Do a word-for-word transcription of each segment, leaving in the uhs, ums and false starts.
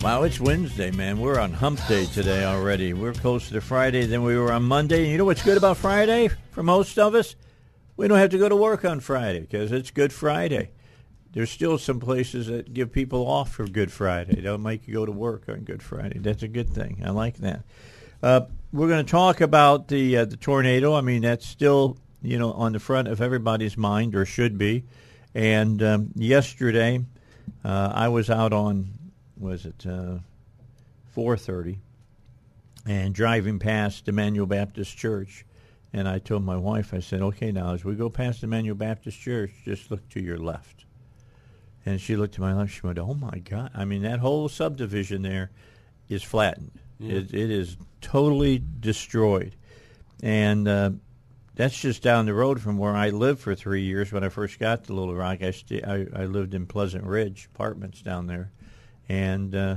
Wow, it's Wednesday, man. We're on hump day today already. We're closer to Friday than we were on Monday. And you know what's good about Friday for most of us? We don't have to go to work on Friday because it's Good Friday. There's still some places that give people off for Good Friday. They'll make you go to work on Good Friday. That's a good thing. I like that. Uh, we're going to talk about the uh, the tornado. I mean, that's still, you know, on the front of everybody's mind, or should be. And um, yesterday uh, I was out on... was it uh, four thirty, and driving past Emanuel Baptist Church, and I told my wife, I said, okay, now as we go past Emanuel Baptist Church, just look to your left. And she looked to my left, she went, oh my God. I mean, that whole subdivision there is flattened. Yeah. It, it is totally destroyed. And uh, that's just down the road from where I lived for three years when I first got to Little Rock. I, st- I, I lived in Pleasant Ridge Apartments down there. And uh,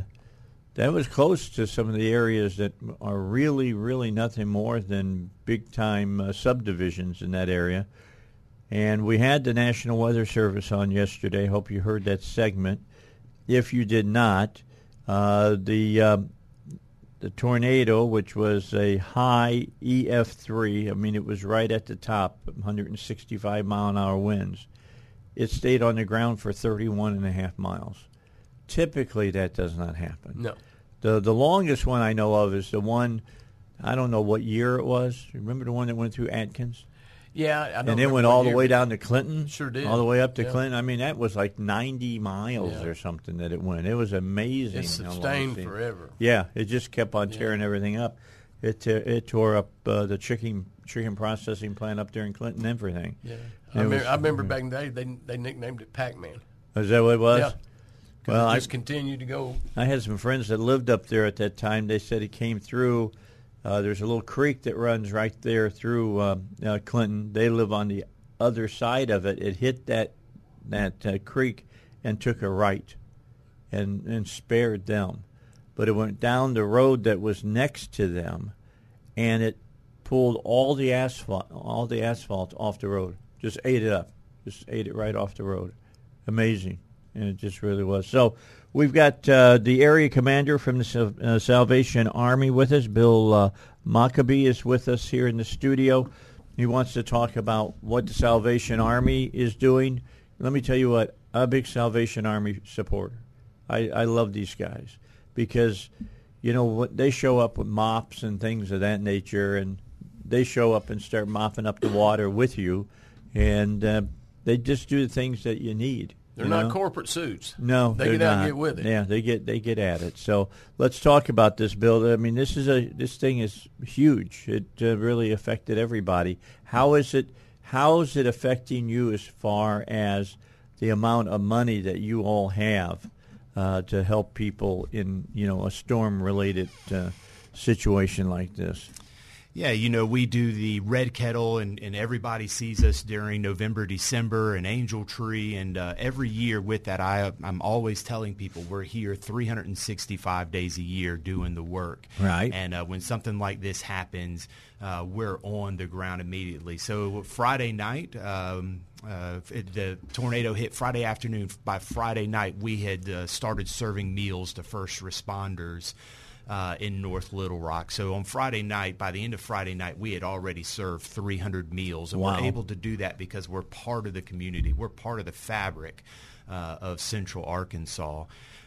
that was close to some of the areas that are really, really nothing more than big-time uh, subdivisions in that area. And we had the National Weather Service on yesterday. Hope you heard that segment. If you did not, uh, the uh, the tornado, which was a high E F three, I mean, it was right at the top, one sixty-five mile an hour winds. It stayed on the ground for thirty-one and a half miles. Typically, that does not happen. No. The the longest one I know of is the one, I don't know what year it was. Remember the one that went through Atkins? Yeah. I don't and it went all the way down to Clinton? Sure did. All the way up to yeah. Clinton. I mean, that was like ninety miles yeah. or something that it went. It was amazing. It sustained forever. Yeah. It just kept on tearing yeah. everything up. It uh, it tore up uh, the chicken chicken processing plant up there in Clinton, everything. Yeah. I, was, I remember back in the day, they, they nicknamed it Pac Man. Is that what it was? Yeah. Well, it just I continued to go. I had some friends that lived up there at that time. They said it came through. Uh, there's a little creek that runs right there through uh, uh, Clinton. They live on the other side of it. It hit that that uh, creek and took a right, and and spared them. But it went down the road that was next to them, and it pulled all the asphalt, all the asphalt off the road. Just ate it up. Just ate it right off the road. Amazing. And it just really was. So we've got uh, the area commander from the uh, Salvation Army with us. Bill uh, Mockabee is with us here in the studio. He wants to talk about what the Salvation Army is doing. Let me tell you what, I'm a big Salvation Army supporter. I, I love these guys because, you know, what they show up with mops and things of that nature, and they show up and start mopping up the water with you, and uh, they just do the things that you need. They're you not know? corporate suits. No, they get out not. and get with it. Yeah, they get they get at it. So let's talk about this, Bill. I mean, this is a this thing is huge. It uh, really affected everybody. How is it? How is it affecting you as far as the amount of money that you all have uh, to help people in you know a storm-related uh, situation like this? Yeah, you know, we do the Red Kettle, and, and everybody sees us during November, December, and Angel Tree. And uh, every year with that, I, I'm always telling people we're here three hundred sixty-five days a year doing the work. Right. And uh, when something like this happens, uh, we're on the ground immediately. So Friday night, um, uh, the tornado hit Friday afternoon. By Friday night, we had uh, started serving meals to first responders. uh, in North Little Rock. So on Friday night, by the end of Friday night, we had already served three hundred meals. And wow. We're able to do that because we're part of the community. We're part of the fabric uh, of Central Arkansas.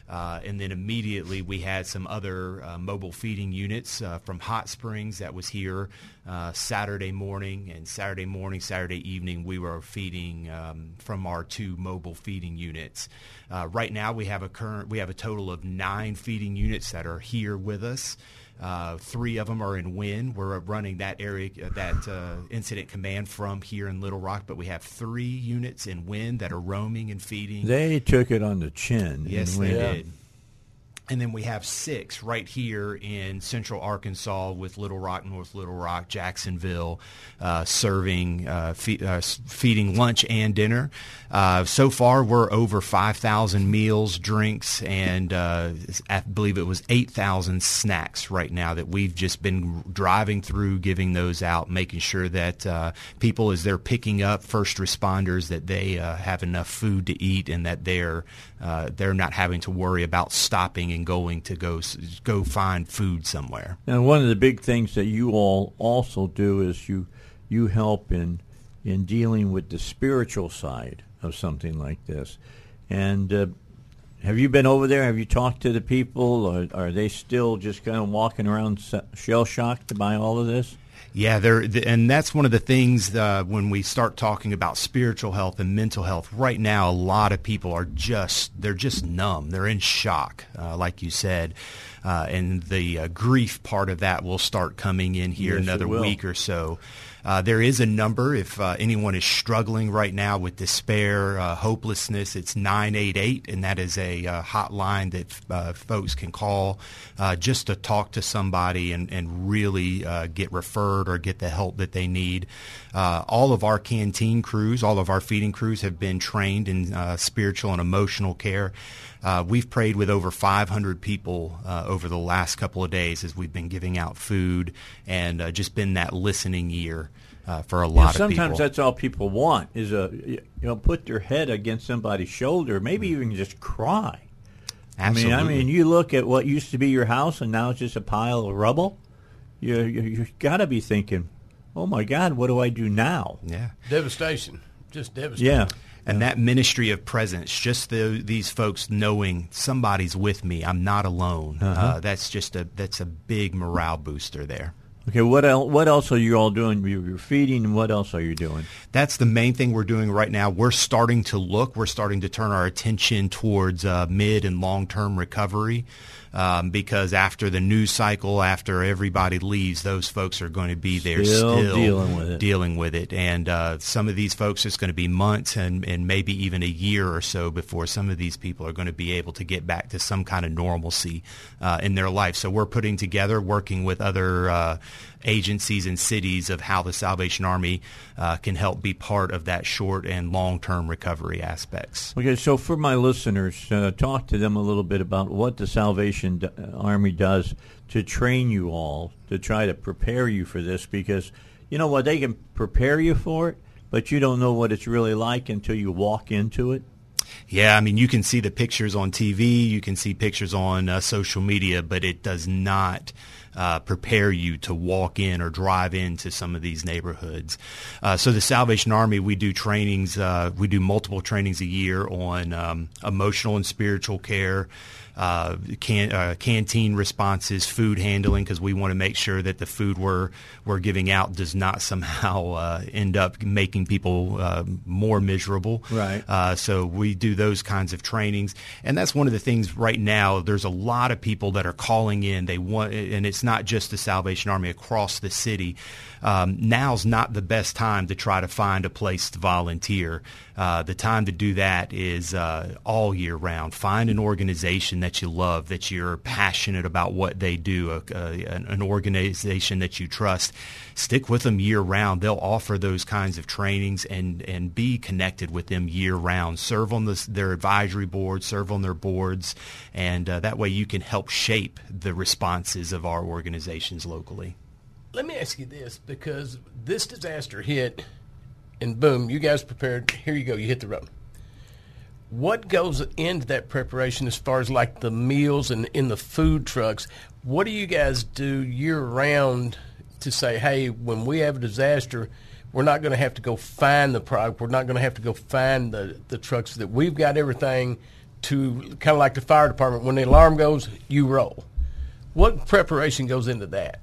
Uh, and then immediately we had some other uh, mobile feeding units uh, from Hot Springs that was here uh, Saturday morning. And Saturday morning, Saturday evening, we were feeding um, from our two mobile feeding units. Uh, right now we have a current, we have a total of nine feeding units that are here with us. Uh, three of them are in Wynn. We're running that area, uh, that uh, incident command from here in Little Rock, but we have three units in Wynn that are roaming and feeding. They took it on the chin. Yes, they did. And then we have six right here in Central Arkansas with Little Rock, North Little Rock, Jacksonville, uh, serving, uh, fe- uh, feeding lunch and dinner. Uh, so far, we're over five thousand meals, drinks, and uh, I believe it was eight thousand snacks right now that we've just been driving through, giving those out, making sure that uh, people, as they're picking up first responders, that they uh, have enough food to eat and that they're uh, they're not having to worry about stopping and going to go go find food somewhere. And one of the big things that you all also do is you you help in in dealing with the spiritual side of something like this. And uh, have you been over there? Have you talked to the people? Or are they still just kind of walking around shell-shocked by all of this? Yeah, there, and that's one of the things uh, when we start talking about spiritual health and mental health. Right now, a lot of people are just, they're just numb. They're in shock, uh, like you said. Uh, and the uh, grief part of that will start coming in here yes, another week or so. Uh, there is a number if uh, anyone is struggling right now with despair, uh, hopelessness. It's nine eight eight, and that is a uh, hotline that uh, folks can call uh, just to talk to somebody and, and really uh, get referred or get the help that they need. Uh, all of our canteen crews, all of our feeding crews have been trained in uh, spiritual and emotional care. Uh, we've prayed with over five hundred people uh, over the last couple of days as we've been giving out food and uh, just been that listening ear uh, for a lot and of sometimes people. Sometimes that's all people want is a you know put their head against somebody's shoulder, maybe even just cry. Absolutely. I mean, I mean, you look at what used to be your house and now it's just a pile of rubble. You you you've got to be thinking, oh my God, what do I do now? Yeah, devastation, just devastation. Yeah. And that ministry of presence, just the, these folks knowing somebody's with me, I'm not alone. Uh-huh. Uh, that's just a that's a big morale booster there. Okay, what el- what else are you all doing? You're feeding, and what else are you doing? That's the main thing we're doing right now. We're starting to look. We're starting to turn our attention towards uh, mid and long-term recovery. Um, because after the news cycle, after everybody leaves, those folks are going to be there still, still dealing with it. Dealing with it. And uh, some of these folks, it's going to be months and, and maybe even a year or so before some of these people are going to be able to get back to some kind of normalcy uh, in their life. So we're putting together, working with other uh, agencies and cities of how the Salvation Army uh, can help be part of that short and long-term recovery aspects. Okay, so for my listeners, uh, talk to them a little bit about what the Salvation Army does to train you all to try to prepare you for this, because you know what, they can prepare you for it, but you don't know what it's really like until you walk into it. Yeah, I mean, you can see the pictures on T V, you can see pictures on uh, social media, but it does not Uh, prepare you to walk in or drive into some of these neighborhoods. Uh, so the Salvation Army, we do trainings, uh, we do multiple trainings a year on um, emotional and spiritual care, uh, can, uh, canteen responses, food handling, because we want to make sure that the food we're, we're giving out does not somehow uh, end up making people uh, more miserable. Right. Uh, so we do those kinds of trainings. And that's one of the things right now, there's a lot of people that are calling in. They want, and it's It's not just the Salvation Army across the city. Um, now's not the best time to try to find a place to volunteer. Uh, the time to do that is uh, all year round. Find an organization that you love, that you're passionate about what they do, a, a, an organization that you trust. Stick with them year round. They'll offer those kinds of trainings and, and be connected with them year round. Serve on the, their advisory boards, serve on their boards, and uh, that way you can help shape the responses of our organizations locally. Let me ask you this, because this disaster hit, and boom, you guys prepared. Here you go. You hit the road. What goes into that preparation as far as like the meals and in the food trucks? What do you guys do year round to say, hey, when we have a disaster, we're not going to have to go find the product. We're not going to have to go find the, the trucks, that we've got everything to kind of like the fire department. When the alarm goes, you roll. What preparation goes into that?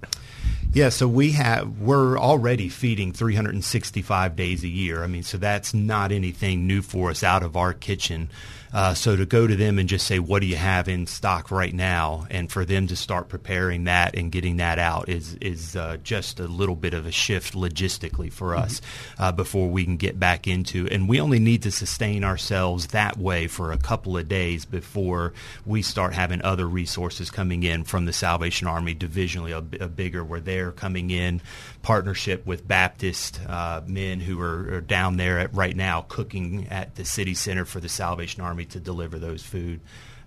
Yeah, so we have, we're already feeding three hundred sixty-five days a year. I mean, so that's not anything new for us out of our kitchen. Uh, so to go to them and just say, what do you have in stock right now? And for them to start preparing that and getting that out is is uh, just a little bit of a shift logistically for us uh, before we can get back into. And we only need to sustain ourselves that way for a couple of days before we start having other resources coming in from the Salvation Army divisionally, a, a bigger, where they're coming in partnership with Baptist uh, men who are, are down there at, right now cooking at the City Center for the Salvation Army to deliver those food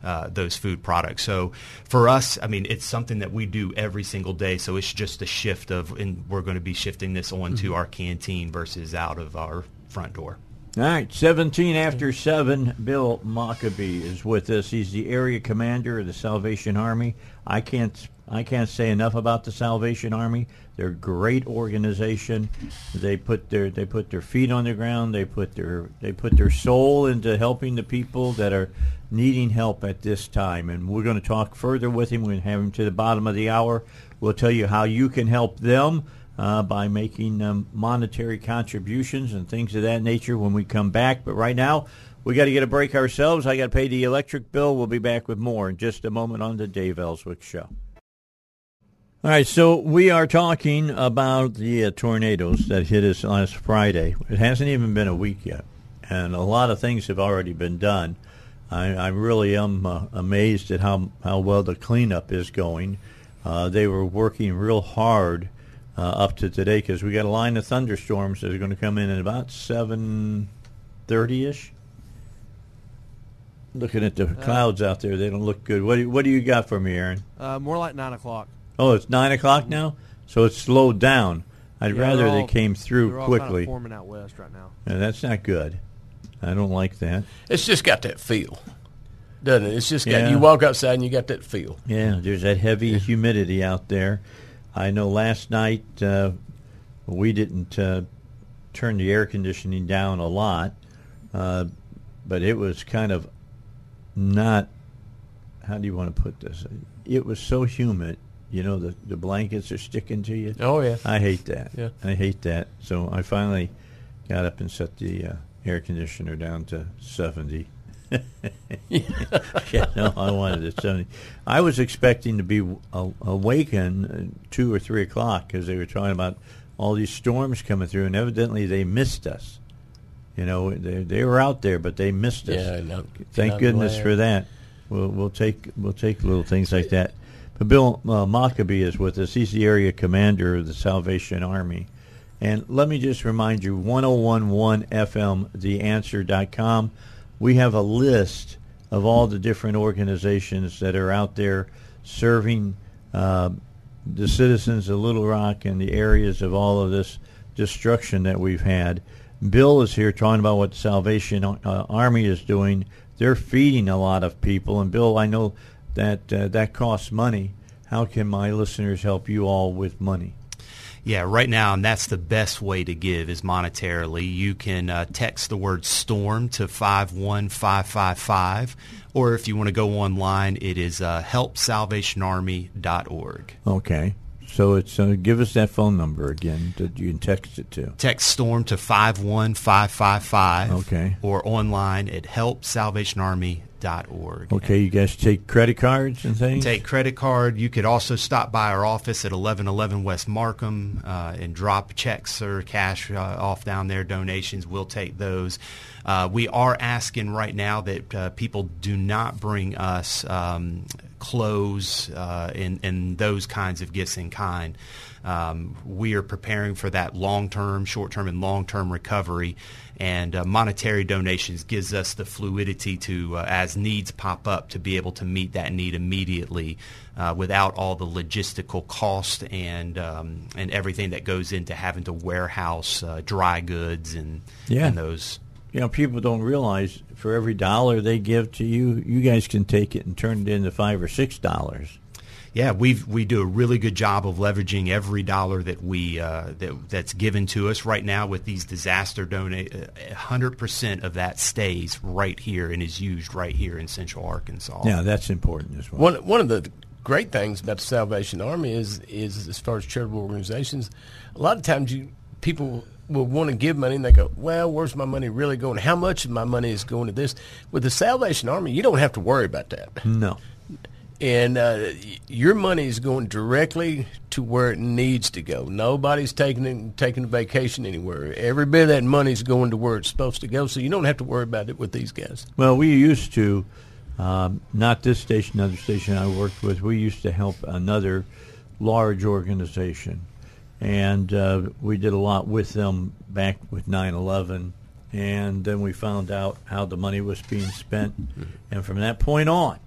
uh, those food products. So for us, I mean, it's something that we do every single day. So it's just a shift of, and we're going to be shifting this on mm-hmm. to our canteen versus out of our front door. All right, seventeen after seven, Bill Mockabee is with us. He's the area commander of the Salvation Army. I can't I can't say enough about the Salvation Army. They're a great organization. They put their they put their feet on the ground. They put their they put their soul into helping the people that are needing help at this time. And we're going to talk further with him. We're going to have him to the bottom of the hour. We'll tell you how you can help them uh, by making um, monetary contributions and things of that nature when we come back. But right now, we got to get a break ourselves. I got to pay the electric bill. We'll be back with more in just a moment on the Dave Ellswick Show. All right, so we are talking about the uh, tornadoes that hit us last Friday. It hasn't even been a week yet, and a lot of things have already been done. I, I really am uh, amazed at how, how well the cleanup is going. Uh, they were working real hard uh, up to today because we got a line of thunderstorms that are going to come in at about seven thirty-ish. Looking at the clouds out there, they don't look good. What do, what do you got for me, Aaron? Uh, more like nine o'clock. Oh, it's nine o'clock now? So it's slowed down. I'd yeah, rather all, they came through all quickly. All kind of forming out west right now. Yeah, that's not good. I don't like that. It's just got that feel, doesn't it? It's just got, yeah. You walk outside and you got that feel. Yeah, there's that heavy humidity out there. I know last night uh, we didn't uh, turn the air conditioning down a lot, uh, but it was kind of not, how do you want to put this? It was so humid, you know, the, the blankets are sticking to you. Oh, yeah. I hate that. Yeah. I hate that. So I finally got up and set the uh, air conditioner down to seventy. yeah, no, I wanted it seventy. I was expecting to be uh, awakened at two or three o'clock because they were talking about all these storms coming through, and evidently they missed us. You know, they they were out there, but they missed us. Yeah, no, thank goodness glad. for that. We'll we'll take we'll take little things like that. But Bill uh, Mockabee is with us. He's the area commander of the Salvation Army. And let me just remind you, one oh one point one F M, the answer dot com. We have a list of all the different organizations that are out there serving uh, the citizens of Little Rock and the areas of all of this destruction that we've had. Bill is here talking about what the Salvation uh, Army is doing. They're feeding a lot of people. And, Bill, I know that uh, that costs money. How can my listeners help you all with money? Yeah, right now, and that's the best way to give is monetarily. You can uh, text the word STORM to five one five five five, or if you want to go online, it is uh, help salvation army dot org. Okay. So it's uh, give us that phone number again that you can text it to. Text STORM to five one five five five. Okay. Or online at help salvation army dot org. Okay, and you guys take credit cards and things? Take credit card. You could also stop by our office at eleven eleven West Markham uh, and drop checks or cash uh, off down there, donations. We'll take those. Uh, we are asking right now that uh, people do not bring us um, clothes uh, and, and those kinds of gifts in kind. Um, we are preparing for that long-term, short-term, and long-term recovery. And uh, monetary donations gives us the fluidity to, uh, as needs pop up, to be able to meet that need immediately uh, without all the logistical cost and um, and everything that goes into having to warehouse uh, dry goods and, yeah. and those you know, people don't realize for every dollar they give to you, you guys can take it and turn it into five or six dollars. Yeah, we we do a really good job of leveraging every dollar that we uh, that that's given to us right now with these disaster donate. one hundred percent of that stays right here and is used right here in Central Arkansas. Yeah, that's important as well. One one of the great things about the Salvation Army is is as far as charitable organizations, a lot of times you people will want to give money and they go, well, where's my money really going? How much of my money is going to this? With the Salvation Army, you don't have to worry about that. No. And uh, your money is going directly to where it needs to go. Nobody's taking taking a vacation anywhere. Every bit of that money is going to where it's supposed to go, so you don't have to worry about it with these guys. Well, we used to, um, not this station, another station I worked with, we used to help another large organization. And uh, we did a lot with them back with nine eleven. And then we found out how the money was being spent. And from that point on,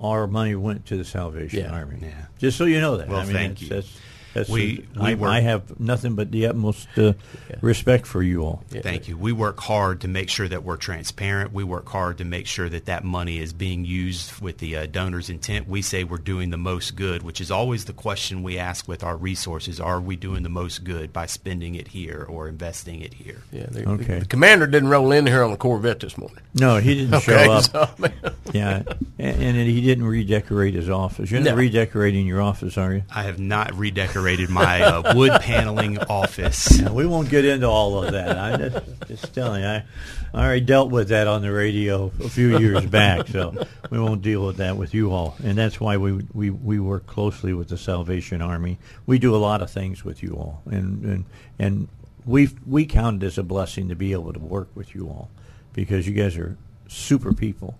our money went to the Salvation yeah, Army. Yeah. Just so you know that. Well, I mean, thank that's, you. That's, that's we, a, we I, work, I have nothing but the utmost uh, yeah. respect for you all. Yeah. Thank you. We work hard to make sure that we're transparent. We work hard to make sure that that money is being used with the uh, donor's intent. We say we're doing the most good, which is always the question we ask with our resources. Are we doing the most good by spending it here or investing it here? Yeah. They, okay. The, the commander didn't roll in here on the Corvette this morning. No, he didn't okay, show up. So, yeah. And, and he didn't redecorate his office. You're not no. redecorating your office, are you? I have not redecorated my uh, wood paneling office. Yeah, we won't get into all of that. I'm just, just telling you, I, I already dealt with that on the radio a few years back, so we won't deal with that with you all. And that's why we we, we work closely with the Salvation Army. We do a lot of things with you all, and and, and we we count it as a blessing to be able to work with you all because you guys are super people.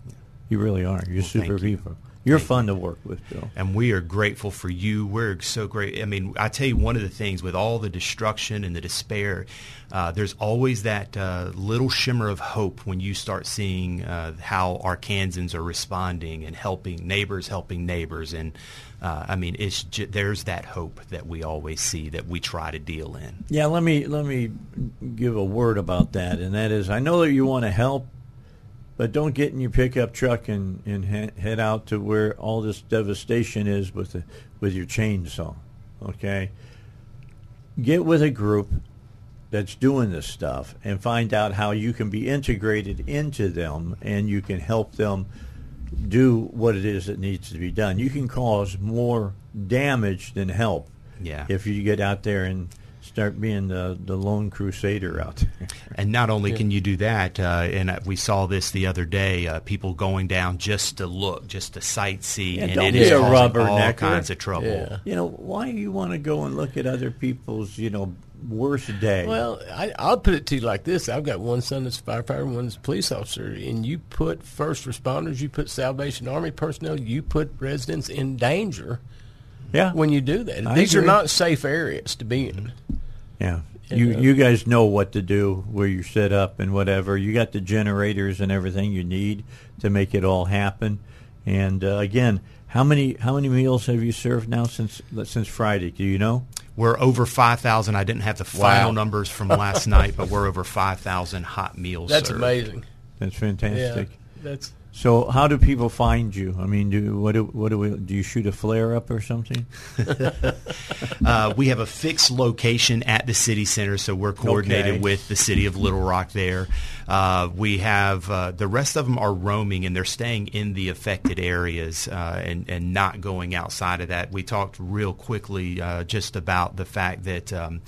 You really are. You're well, super people. You. You're fun to work with, Bill. And we are grateful for you. We're so great. I mean, I tell you, one of the things with all the destruction and the despair, uh, there's always that uh, little shimmer of hope when you start seeing uh, how Arkansans are responding and helping neighbors, helping neighbors. And, uh, I mean, it's ju- there's that hope that we always see that we try to deal in. Yeah, let me let me give a word about that, and that is I know that you want to help, but don't get in your pickup truck and, and head out to where all this devastation is with the, with your chainsaw, okay? Get with a group that's doing this stuff and find out how you can be integrated into them and you can help them do what it is that needs to be done. You can cause more damage than help yeah. if you get out there and start being the, the lone crusader out there. And not only yeah. can you do that, uh, and we saw this the other day, uh, people going down just to look, just to sightsee, yeah, and it is causing all necker. kinds of trouble. Yeah. You know, why do you want to go and look at other people's, you know, worst day? Well, I, I'll put it to you like this. I've got one son that's a firefighter, one that's a police officer, and you put first responders, you put Salvation Army personnel, you put residents in danger. Yeah, when you do that. I These agree. are not safe areas to be in. Yeah. You you guys know what to do, where you're set up and whatever. You got the generators and everything you need to make it all happen. And, uh, again, how many how many meals have you served now since since Friday? Do you know? We're over five thousand. I didn't have the final wow. numbers from last night, but we're over five thousand hot meals That's served. amazing. That's fantastic. Yeah, that's So how do people find you? I mean, do what do what do we do? You shoot a flare up or something? uh, we have a fixed location at the city center, so we're coordinated okay. with the city of Little Rock. There, uh, we have uh, the rest of them are roaming and they're staying in the affected areas uh, and and not going outside of that. We talked real quickly uh, just about the fact that um,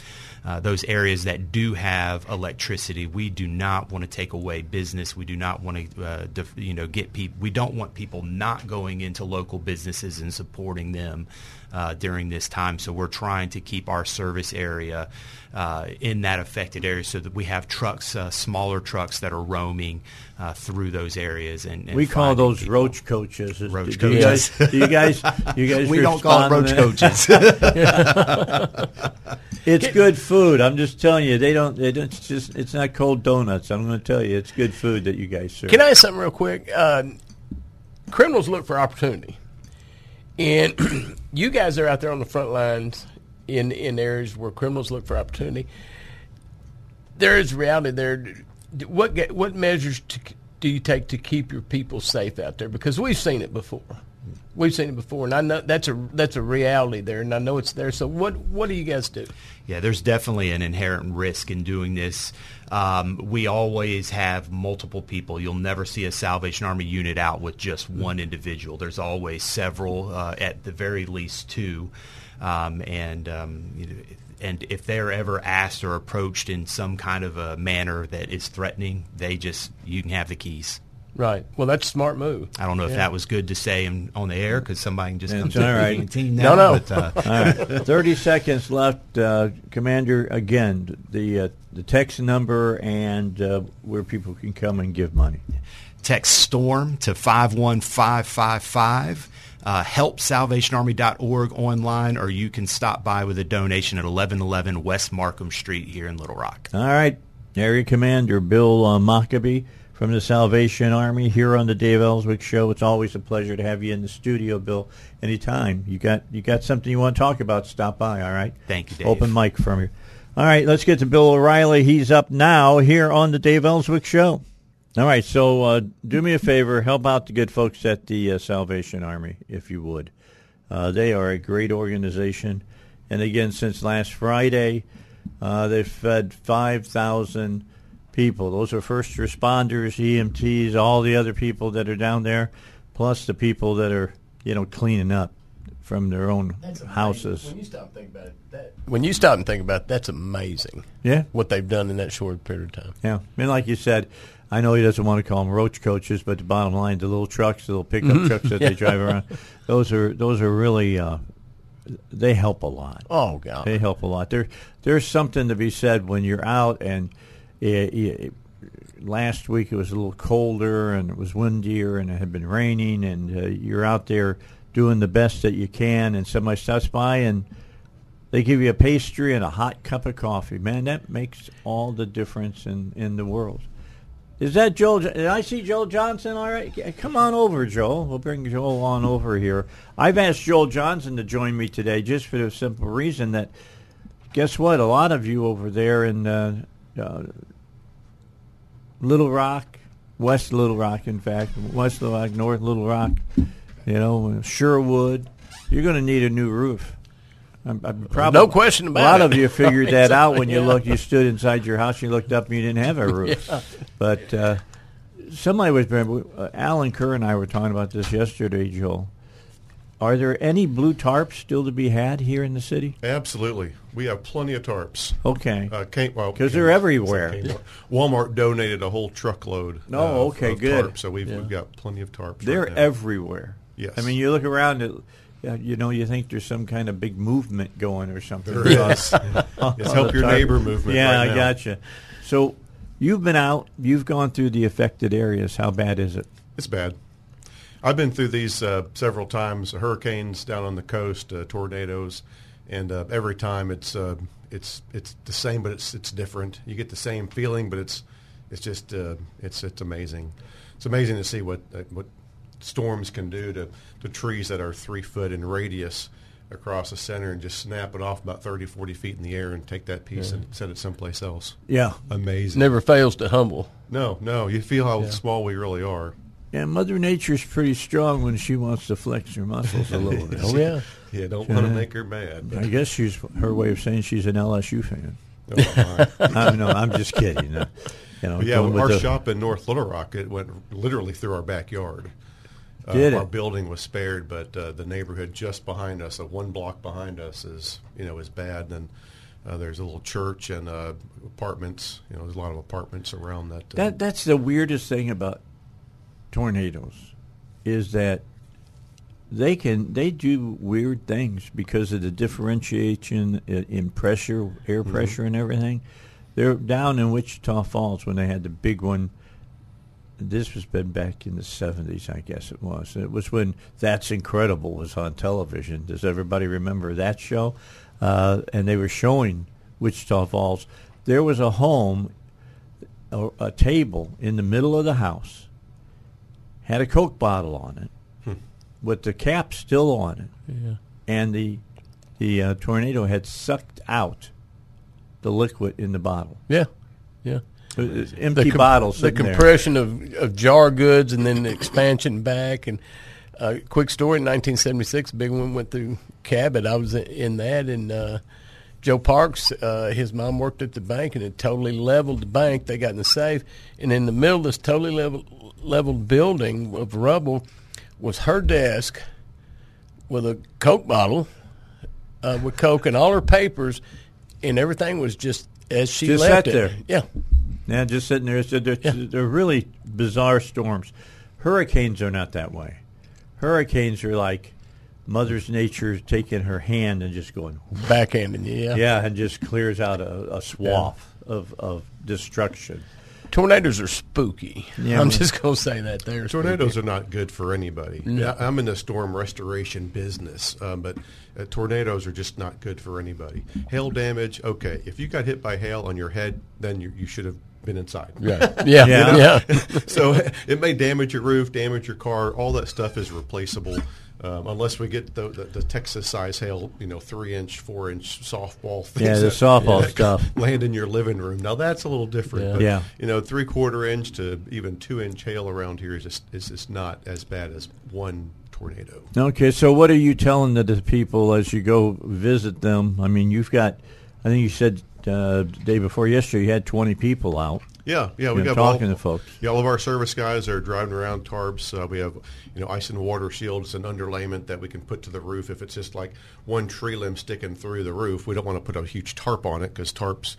uh, those areas that do have electricity, we do not want to take away business. We do not want to uh, def- you know. Get people. We don't want people not going into local businesses and supporting them uh, during this time. So we're trying to keep our service area uh, in that affected area, so that we have trucks, uh, smaller trucks that are roaming uh, through those areas. And, and we call those people. roach coaches. Roach do, coaches. Do you guys? Do you guys? You guys we don't call them roach coaches. It's good food. I'm just telling you. They don't. They don't. It's just. It's not cold donuts. I'm going to tell you. It's good food that you guys serve. Can I ask something real quick? Uh, criminals look for opportunity, and you guys are out there on the front lines in in areas where criminals look for opportunity. There is reality there. what what measures to, do you take to keep your people safe out there? Because we've seen it before. We've seen it before, and I know that's a that's a reality there, and I know it's there. So what what do you guys do? Yeah, there's definitely an inherent risk in doing this. Um, we always have multiple people. You'll never see a Salvation Army unit out with just one individual. There's always several, uh, at the very least two, um, and um, you know, and if they're ever asked or approached in some kind of a manner that is threatening, they just you can have the keys. Right. Well, that's a smart move. I don't know yeah. if that was good to say in, on the air because somebody can just yeah, come to right. the team now. No, no. But, uh, all right. thirty seconds left. Uh, Commander, again, the uh, the text number and uh, where people can come and give money. Text STORM to five one five five five. Uh, help salvation army dot org online, or you can stop by with a donation at eleven eleven West Markham Street here in Little Rock. All right. Area Commander Bill uh, Mockabee from the Salvation Army here on the Dave Ellswick Show. It's always a pleasure to have you in the studio, Bill. Anytime. You got you got something you want to talk about, stop by, all right? Thank you, Dave. Open mic from you. All right, let's get to Bill O'Reilly. He's up now here on the Dave Ellswick Show. All right, so uh, do me a favor. Help out the good folks at the uh, Salvation Army, if you would. Uh, they are a great organization. And again, since last Friday, uh, they've fed five thousand people. Those are first responders, E M Ts, all the other people that are down there, plus the people that are, you know, cleaning up from their own that's houses. Amazing. When you stop and think about it, that when you stop and think about it, that's amazing. Yeah, what they've done in that short period of time. Yeah, and like you said, I know he doesn't want to call them roach coaches, but the bottom line, the little trucks, the little pickup mm-hmm. trucks that yeah. they drive around, those are those are really. Uh, They help a lot. Oh God, they help a lot. There, there's something to be said when you're out and. It, it, last week it was a little colder and it was windier and it had been raining and uh, you're out there doing the best that you can and somebody stops by and they give you a pastry and a hot cup of coffee. Man, that makes all the difference in, in the world. Is that Joel? Did I see Joel Johnson? All right. Come on over, Joel. We'll bring Joel on over here. I've asked Joel Johnson to join me today just for the simple reason that, guess what, a lot of you over there in uh, uh, Little Rock, West Little Rock, in fact, West Little Rock, North Little Rock, you know, Sherwood. You're going to need a new roof. I'm, I'm probably, no question about it. A lot it. of you figured that out when you yeah. looked. You stood inside your house, you looked up, and you didn't have a roof. yeah. But uh, somebody was uh, Alan Kerr and I were talking about this yesterday, Joel. Are there any blue tarps still to be had here in the city? Absolutely. We have plenty of tarps. Okay. Because uh, well, they're everywhere. Kmart. Walmart donated a whole truckload oh, uh, okay, of good. tarps, so we've, yeah. we've got plenty of tarps. They're right everywhere. Yes. I mean, you look around, it, uh, you know, you think there's some kind of big movement going or something. There is. It's help your tarp. neighbor movement Yeah, right I gotcha. So you've been out. You've gone through the affected areas. How bad is it? It's bad. I've been through these uh, several times, hurricanes down on the coast, uh, tornadoes, and uh, every time it's uh, it's it's the same, but it's it's different. You get the same feeling, but it's it's just uh, it's it's amazing. It's amazing to see what uh, what storms can do to, to trees that are three foot in radius across the center and just snap it off about thirty, forty feet in the air and take that piece yeah. and send it someplace else. Yeah. Amazing. Never fails to humble. No, no. You feel how yeah. small we really are. Yeah, Mother Nature's pretty strong when she wants to flex her muscles a little bit. Oh, yeah. Yeah, don't want to make her mad. But. I guess she's her way of saying she's an L S U fan. Oh, I no, I'm just kidding. Uh, you know, yeah, our the, shop in North Little Rock, it went literally through our backyard. Uh, did it? Our building was spared, but uh, the neighborhood just behind us, uh, one block behind us, is you know is bad. And uh, there's a little church and uh, apartments. You know, there's a lot of apartments around that. Uh, that that's the weirdest thing about tornadoes is that they can they do weird things because of the differentiation in pressure, air pressure mm-hmm. and everything. They're down in Wichita Falls when they had the big one. This has been back in the seventies, I guess it was. It was when That's Incredible was on television. Does everybody remember that show? Uh, and they were showing Wichita Falls. There was a home, a, a table in the middle of the house. Had a Coke bottle on it, hmm. with the cap still on it, yeah. and the the uh, tornado had sucked out the liquid in the bottle. Yeah, yeah. empty com- bottles. The compression there. of of jar goods, and then the expansion back. And a uh, quick story: in nineteen seventy-six, a big one went through Cabot. I was in that, and uh, Joe Parks, uh, his mom worked at the bank, and it totally leveled the bank. They got in the safe, and in the middle of this totally level, leveled building of rubble was her desk with a Coke bottle, uh, with Coke and all her papers, and everything was just as she just left sat it. There. Yeah. Yeah, just sitting there. So they're, yeah. they're really bizarre storms. Hurricanes are not that way. Hurricanes are like Mother Nature taking her hand and just going backhanding you. Yeah, yeah, and just clears out a, a swath yeah. of, of destruction. Tornadoes are spooky. Yeah, I'm just going to say that there. Tornadoes spooky. Are not good for anybody. No. I'm in the storm restoration business, um, but uh, tornadoes are just not good for anybody. Hail damage, okay. If you got hit by hail on your head, then you, you should have been inside. Right. Yeah. Yeah. You know? Yeah. So it may damage your roof, damage your car. All that stuff is replaceable. Um, unless we get the, the, the Texas-size hail, you know, three-inch, four-inch softball things. Yeah, the softball that, yeah, stuff. Land in your living room. Now, that's a little different. Yeah. But, yeah. you know, three-quarter-inch to even two-inch hail around here is just, is just not as bad as one tornado. Okay, so what are you telling the, the people as you go visit them? I mean, you've got, I think you said uh, the day before yesterday you had twenty people out. Yeah, yeah, we got talking all, to folks. Yeah, all of our service guys are driving around tarps. Uh, we have, you know, ice and water shields and underlayment that we can put to the roof if it's just like one tree limb sticking through the roof. We don't want to put a huge tarp on it because tarps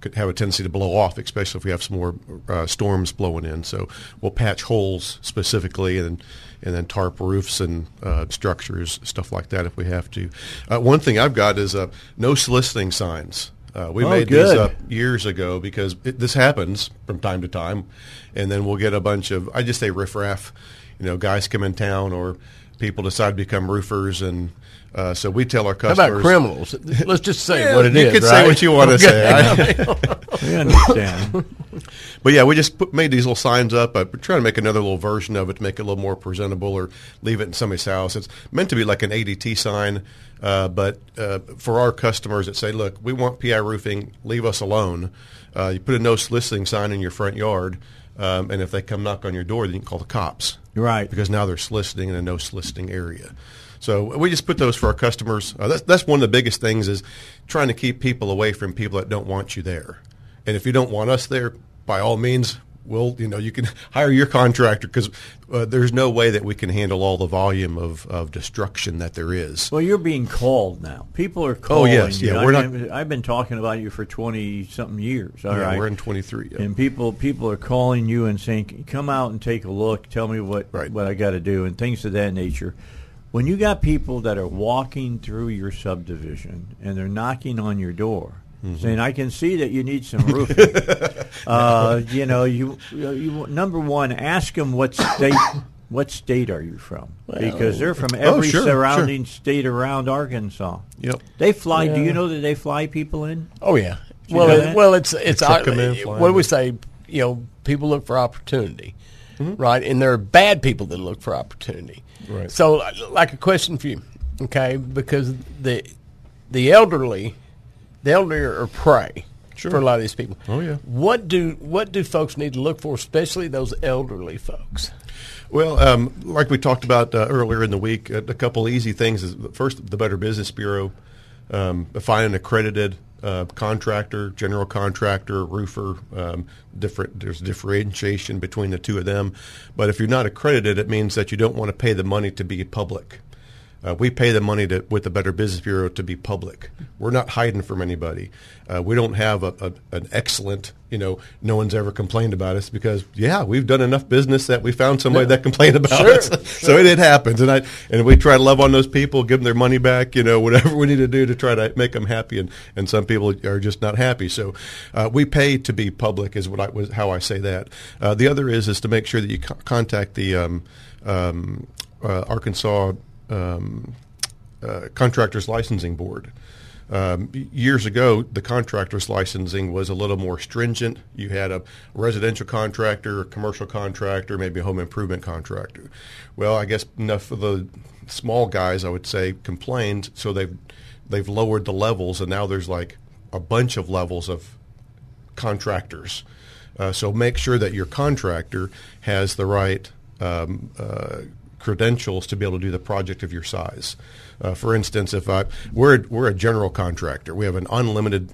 could have a tendency to blow off, especially if we have some more uh, storms blowing in. So we'll patch holes specifically and and then tarp roofs and uh, structures, stuff like that if we have to. Uh, one thing I've got is uh, no soliciting signs. Uh, we oh, made good. these up years ago because it, this happens from time to time, and then we'll get a bunch of, I just say riffraff, you know, guys come in town or people decide to become roofers, and uh, so we tell our customers. How about criminals? Let's just say yeah, what it you is, You can right? say what you want to say. I understand. But, yeah, we just put, made these little signs up. I'm trying to make another little version of it to make it a little more presentable or leave it in somebody's house. It's meant to be like an A D T sign, uh, but uh, for our customers that say, look, we want P I Roofing, leave us alone. Uh, you put a no soliciting sign in your front yard. Um, and if they come knock on your door, then you can call the cops. Right. Because now they're soliciting in a no soliciting area. So we just put those for our customers. Uh, that's, that's one of the biggest things is trying to keep people away from people that don't want you there. And if you don't want us there, by all means, we'll, you know, you can hire your contractor because uh, there's no way that we can handle all the volume of, of destruction that there is. Well, you're being called now. People are calling. Oh, yes. Yeah, you know, we're I've, not, been, I've been talking about you for twenty-something years. All yeah, right? We're in twenty-three. Yeah. And people people are calling you and saying, come out and take a look. Tell me what, right. what I got to do and things of that nature. When you got people that are walking through your subdivision and they're knocking on your door, mm-hmm. saying, I can see that you need some roofing. uh, you know, you, you number one, ask them what state, what state are you from? Well, because they're from every oh, sure, surrounding sure. state around Arkansas. Yep. They fly. Yeah. Do you know that they fly people in? Oh, yeah. Do well, it, well, it's, it's, I, in, what do we say? You know, people look for opportunity. Mm-hmm. Right, and there are bad people that look for opportunity. Right. So, like a question for you, okay? Because the the elderly, the elderly are prey sure. for a lot of these people. Oh yeah. What do what do folks need to look for, especially those elderly folks? Well, um, like we talked about uh, earlier in the week, a couple of easy things is first the Better Business Bureau, um, find an accredited. Uh, contractor, general contractor, roofer, um, different. There's differentiation between the two of them. But if you're not accredited, it means that you don't want to pay the money to be public. Uh, we pay the money to, with the Better Business Bureau to be public. We're not hiding from anybody. Uh, we don't have a, a, an excellent, you know, no one's ever complained about us because, yeah, we've done enough business that we found somebody yeah. that complained about sure, us. Sure. So it, it happens. And I and we try to love on those people, give them their money back, you know, whatever we need to do to try to make them happy. And, and some people are just not happy. So uh, we pay to be public is what I, was how I say that. Uh, the other is is to make sure that you co- contact the um, um, uh, Arkansas Um, uh, Contractors Licensing Board. Um, years ago, the contractors licensing was a little more stringent. You had a residential contractor, a commercial contractor, maybe a home improvement contractor. Well, I guess enough of the small guys, I would say, complained, so they've they've lowered the levels, and now there's like a bunch of levels of contractors. Uh, so make sure that your contractor has the right um, uh, credentials to be able to do the project of your size. Uh, for instance, if I we're we're a general contractor, we have an unlimited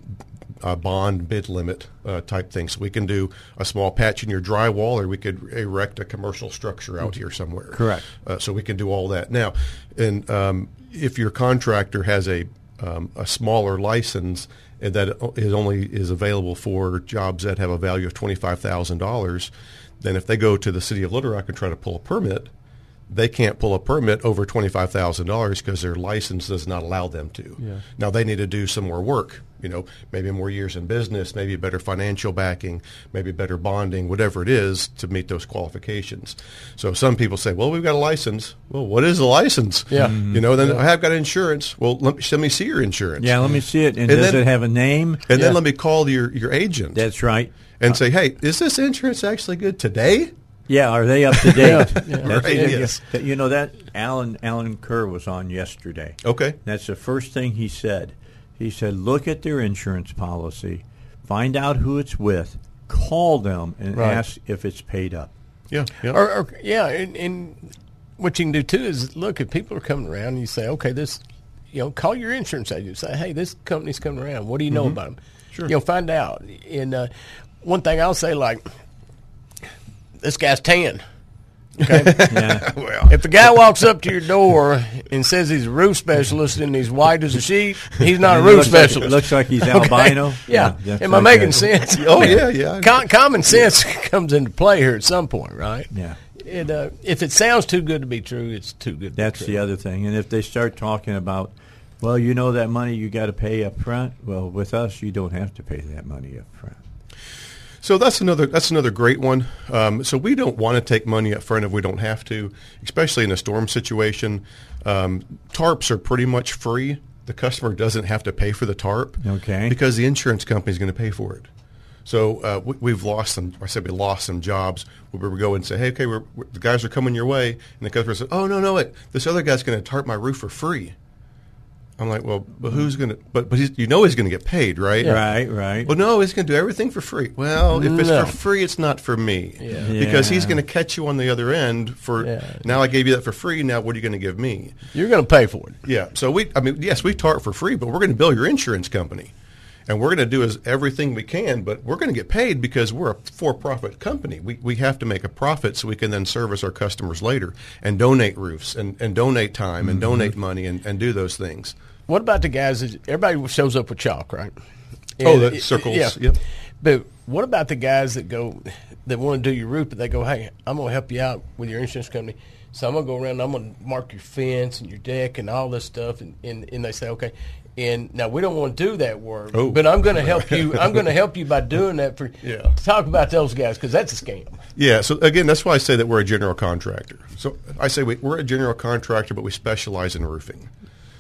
uh, bond bid limit uh, type thing, so we can do a small patch in your drywall, or we could erect a commercial structure out here somewhere. Correct. Uh, so we can do all that now. And um, if your contractor has a um, a smaller license that is only is available for jobs that have a value of twenty-five thousand dollars, then if they go to the city of Little Rock and try to pull a permit, they can't pull a permit over twenty-five thousand dollars because their license does not allow them to. Yeah. Now, they need to do some more work, you know, maybe more years in business, maybe better financial backing, maybe better bonding, whatever it is to meet those qualifications. So some people say, well, we've got a license. Well, what is a license? Yeah. Mm-hmm. You know, then yeah. I have got insurance. Well, let me, let me see your insurance. Yeah, let me see it. And, and does then, it have a name? And yeah. then let me call your, your agent. That's right. And uh, say, hey, is this insurance actually good today? Yeah, are they up to date? yeah. Right, yes. You know, that Alan Alan Kerr was on yesterday. Okay. That's the first thing he said. He said, look at their insurance policy, find out who it's with, call them, and right. ask if it's paid up. Yeah. Yeah, or, or, yeah and, and what you can do, too, is, look, if people are coming around and you say, okay, this, you know, call your insurance agent. Say, hey, this company's coming around. What do you know mm-hmm. about them? Sure. You know, find out. And uh, one thing I'll say, like, this guy's tan. Okay. Yeah. Well, if the guy walks up to your door and says he's a roof specialist and he's white as a sheet, he's not a roof looks specialist. Like, looks like he's albino. Okay. Yeah. yeah Am I like making that. sense? Oh, yeah, yeah. Com- common sense yeah. comes into play here at some point, right? Yeah. It, uh, if it sounds too good to be true, it's too good to be That's true. The other thing. And if they start talking about, well, you know that money you got to pay up front, well, with us, you don't have to pay that money up front. So that's another that's another great one. Um, so we don't want to take money up front if we don't have to, especially in a storm situation. Um, tarps are pretty much free. The customer doesn't have to pay for the tarp okay. because the insurance company is going to pay for it. So uh, we, we've lost some. I said we lost some jobs where we go and say, hey, okay, we're, we're, the guys are coming your way, and the customer says, oh no, no, it, this other guy's going to tarp my roof for free. I'm like, well, but who's going to – but but he's, you know he's going to get paid, right? Yeah. Right, right. Well, no, he's going to do everything for free. Well, if it's no. for free, it's not for me yeah. Yeah. because he's going to catch you on the other end for yeah. now I gave you that for free. Now what are you going to give me? You're going to pay for it. Yeah. So we – I mean, yes, we tarp for free, but we're going to bill your insurance company, and we're going to do as everything we can, but we're going to get paid because we're a for-profit company. We we have to make a profit so we can then service our customers later and donate roofs and, and donate time mm-hmm. and donate money and, and do those things. What about the guys that everybody shows up with chalk, right? And oh, the circles. Yeah. Yep. But what about the guys that go that want to do your roof, but they go, hey, I'm going to help you out with your insurance company, so I'm going to go around and I'm going to mark your fence and your deck and all this stuff, and, and, and they say, okay. And now we don't want to do that work, oh. but I'm going to help you. I'm going to help you by doing that. For yeah. talk about those guys because that's a scam. Yeah. So again, that's why I say that we're a general contractor. So I say we, we're a general contractor, but we specialize in roofing.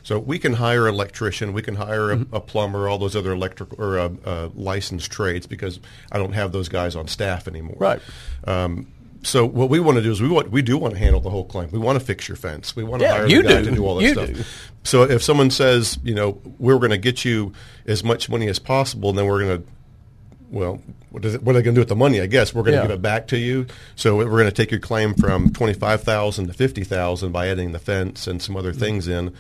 So we can hire an electrician, we can hire a, mm-hmm. a plumber, all those other electrical or uh, uh, licensed trades because I don't have those guys on staff anymore. Right. Um, So what we want to do is we want, we do want to handle the whole claim. We want to fix your fence. We want to yeah, hire the guy do. to do all that you stuff. Do. So if someone says, you know, we're going to get you as much money as possible, and then we're going to, well, what, is it, what are they going to do with the money? I guess we're going to yeah. give it back to you. So we're going to take your claim from twenty-five thousand dollars to fifty thousand dollars by adding the fence and some other mm-hmm. things in.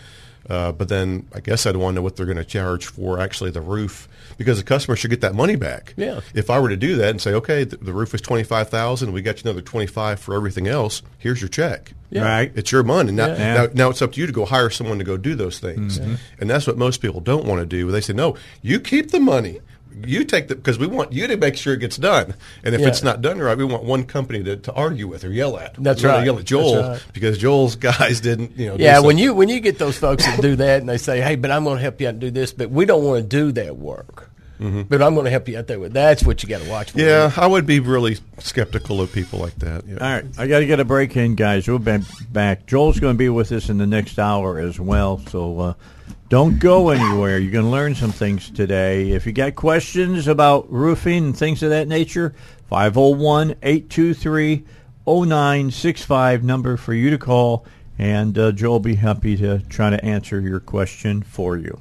Uh, but then I guess I'd want to know what they're going to charge for actually the roof because the customer should get that money back. Yeah. If I were to do that and say, okay, the, the roof is twenty-five thousand dollars, we got you another twenty-five thousand dollars for everything else, here's your check. Yeah. Right. It's your money. Now, yeah. now, now it's up to you to go hire someone to go do those things. Mm-hmm. And that's what most people don't want to do. They say, no, you keep the money. You take the because we want you to make sure it gets done, and if yeah. it's not done right, we want one company to, to argue with or yell at. That's we right. To yell at Joel right. because Joel's guys didn't, you know. Yeah, do when you when you get those folks that do that and they say, "Hey, but I'm going to help you out and do this," but we don't want to do that work. Mm-hmm. But I'm going to help you out there with that's what you got to watch for. Yeah, I would be really skeptical of people like that. Yeah. All right, I got to get a break in, guys. We'll be back. Joel's going to be with us in the next hour as well, so. Uh, Don't go anywhere. You're going to learn some things today. If you got questions about roofing and things of that nature, five oh one, eight two three, oh nine six five number for you to call, and uh, Joel will be happy to try to answer your question for you.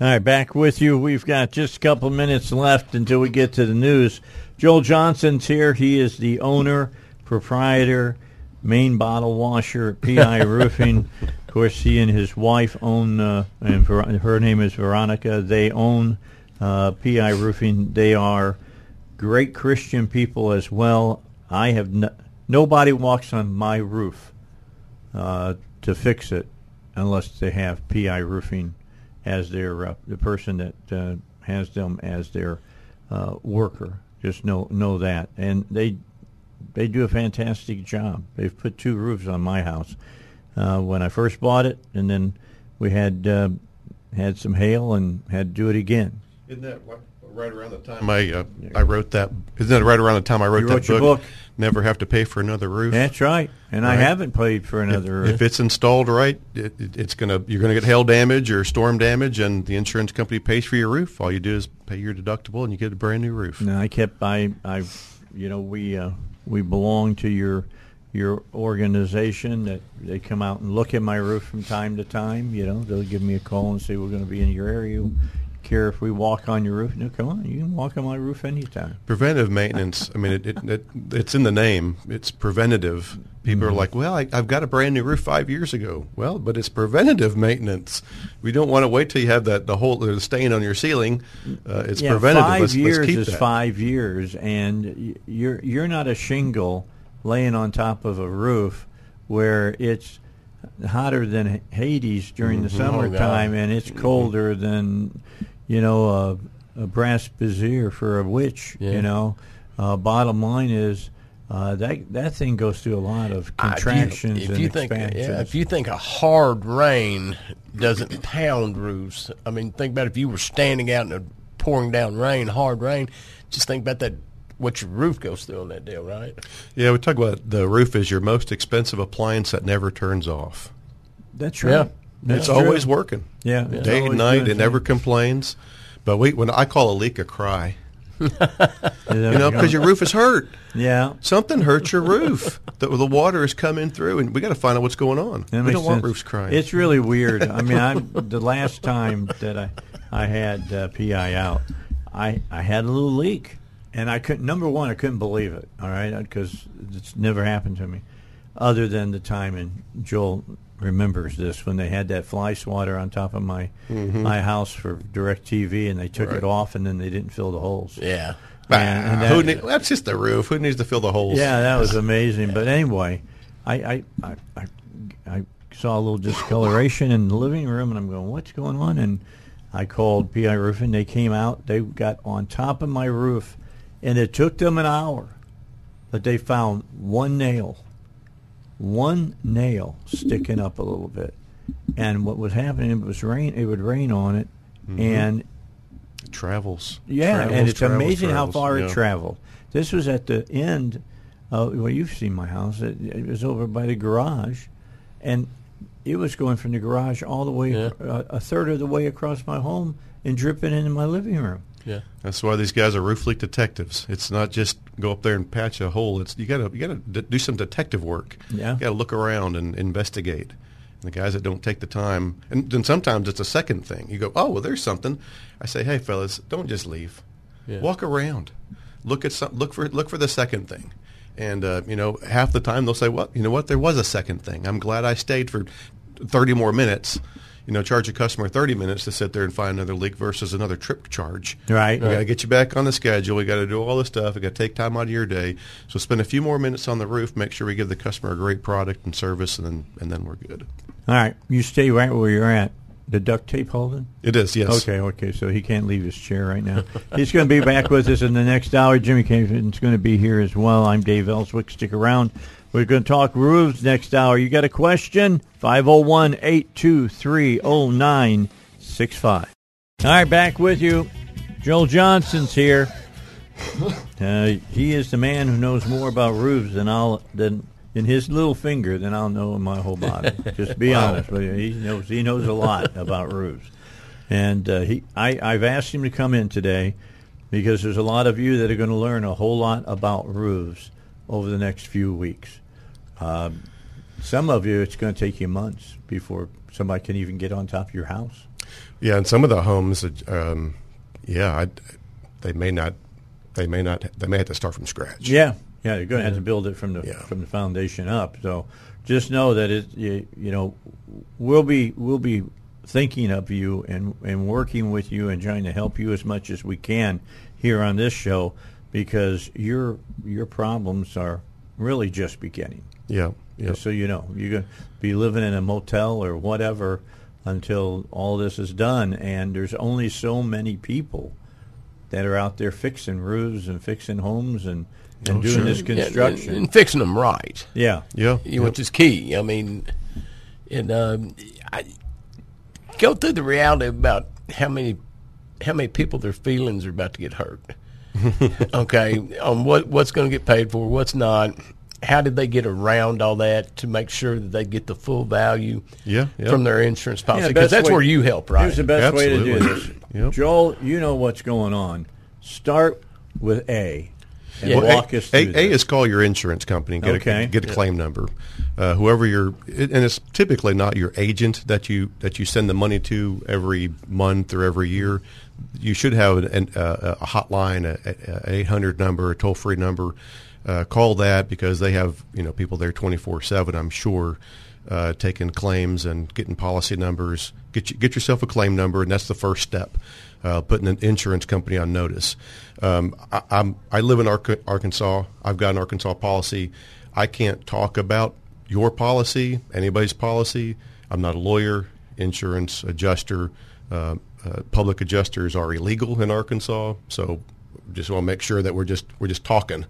All right, back with you. We've got just a couple minutes left until we get to the news. Joel Johnson's here. He is the owner, proprietor, main bottle washer at P I Roofing. Of course, he and his wife own, uh, and Ver- her name is Veronica. They own uh, P I Roofing. They are great Christian people as well. I have no- nobody walks on my roof uh, to fix it unless they have P I Roofing as their uh, the person that uh, has them as their uh, worker. Just know know that, and they they do a fantastic job. They've put two roofs on my house uh, when I first bought it, and then we had uh, had some hail and had to do it again. Isn't that right around the time I uh, I wrote that? Isn't that right around the time I wrote, you wrote that your book? book? Never have to pay for another roof. That's right, and right? I haven't paid for another if, roof. If it's installed right, it, it, it's gonna you're gonna get hail damage or storm damage, and the insurance company pays for your roof. All you do is pay your deductible, and you get a brand new roof. No, I kept I I, you know we uh, we belong to your your organization that they come out and look at my roof from time to time. You know, they'll give me a call and say we're going to be in your area. Care if we walk on your roof? No, come on, you can walk on my roof anytime. Preventive maintenance. I mean, it, it, it it's in the name. It's preventative. People mm-hmm. are like, well, I, I've got a brand new roof five years ago. Well, but it's preventative maintenance. We don't want to wait till you have that the whole the stain on your ceiling. Uh, it's yeah, preventative. Five let's, years let's keep is that. Five years, and you're you're not a shingle laying on top of a roof where it's hotter than Hades during mm-hmm. the summertime, oh, and it's colder than. You know, uh, a brass brassiere for a witch, yeah. you know. Uh, bottom line is uh, that that thing goes through a lot of contractions uh, if you, if and you expansions. Think, yeah, if you think a hard rain doesn't pound roofs, I mean, think about if you were standing out in a pouring down rain, hard rain, just think about that. What your roof goes through on that deal, right? Yeah, we talk about the roof is your most expensive appliance that never turns off. That's right. Yeah. That's it's true. Always working. Yeah, yeah. Day and night. It thing. Never complains. But we, when I call a leak a cry, you know, because your roof is hurt. Yeah, something hurts your roof. The, the water has come in through, and we got to find out what's going on. That we don't sense. Want roofs crying. It's really weird. I mean, I'm, the last time that I I had uh, P I out, I I had a little leak, and I couldn't. Number one, I couldn't believe it. All right, because it's never happened to me, other than the time in Joel. Remembers this when they had that fly swatter on top of my mm-hmm. my house for DirecTV, and they took right. it off, and then they didn't fill the holes. Yeah, and, and that, Who need, that's just the roof. Who needs to fill the holes? Yeah, that was amazing. Yeah. But anyway, I I, I I I saw a little discoloration in the living room, and I'm going, what's going on? And I called P I Roofing. They came out. They got on top of my roof, and it took them an hour, but they found one nail. One nail sticking up a little bit, and what was happening? It was rain. It would rain on it, mm-hmm. and it travels. Yeah, travels, and it's travels, amazing travels. How far yeah. it traveled. This was at the end. Uh, well, you've seen my house. It, it was over by the garage, and it was going from the garage all the way yeah. uh, a third of the way across my home and dripping into my living room. Yeah, that's why these guys are roof leak detectives. It's not just go up there and patch a hole. It's you gotta you gotta d- do some detective work. Yeah, you gotta look around and investigate. And the guys that don't take the time, and then sometimes it's a second thing. You go, oh well, there's something. I say, hey fellas, don't just leave. Yeah. Walk around, look at some, look for look for the second thing. And uh, you know, half the time they'll say, well, you know what, there was a second thing. I'm glad I stayed for thirty more minutes. You know, charge a customer thirty minutes to sit there and find another leak versus another trip charge. Right. We right. got to get you back on the schedule. We got to do all this stuff. We got to take time out of your day. So spend a few more minutes on the roof. Make sure we give the customer a great product and service, and then and then we're good. All right, you stay right where you're at. The duct tape holding? It is, yes. Okay, okay. So he can't leave his chair right now. He's going to be back with us in the next hour. Jimmy Campion's going to be here as well. I'm Dave Ellswick. Stick around. We're going to talk roofs next hour. You got a question? five oh one, eight two three, oh nine six five. All right, back with you. Joel Johnson's here. Uh, he is the man who knows more about roofs than I'll than in his little finger than I'll know in my whole body. Just be wow. honest with you. He knows he knows a lot about roofs. And uh, he I, I've asked him to come in today because there's a lot of you that are going to learn a whole lot about roofs over the next few weeks. Uh, some of you, it's going to take you months before somebody can even get on top of your house. Yeah, and some of the homes, um, yeah, I, they may not, they may not, they may have to start from scratch. Yeah, yeah, you're going to have to build it from the yeah. from the foundation up. So just know that it, you, you know, we'll be we'll be thinking of you and and working with you and trying to help you as much as we can here on this show, because your your problems are really just beginning. Yeah, yeah. Just so you know, you're going to be living in a motel or whatever until all this is done, and there's only so many people that are out there fixing roofs and fixing homes and, and oh, doing sure. this construction. Yeah, and, and fixing them right. Yeah. yeah, yeah, which is key. I mean, and um, I go through the reality about how many how many people their feelings are about to get hurt. Okay, on what what's going to get paid for, what's not. How did they get around all that to make sure that they get the full value yeah, yep. from their insurance policy? Because yeah, that's way, where you help, right? Here's the best Absolutely. way to do this. Yep. Joel, you know what's going on. Start with A and yeah. walk well, us through A, this. A is call your insurance company and get okay. a, get a yep. claim number. Uh, whoever you're – and it's typically not your agent that you that you send the money to every month or every year. You should have an, an, uh, a hotline, an eight hundred number, a toll-free number. Uh, call that, because they have, you know, people there twenty-four seven, I'm sure, uh, taking claims and getting policy numbers. Get you, get yourself a claim number, and that's the first step, uh, putting an insurance company on notice. Um, I, I'm, I live in Ar- Arkansas. I've got an Arkansas policy. I can't talk about your policy, anybody's policy. I'm not a lawyer, insurance adjuster. Uh, uh, public adjusters are illegal in Arkansas, so just want to make sure that we're just we're just talking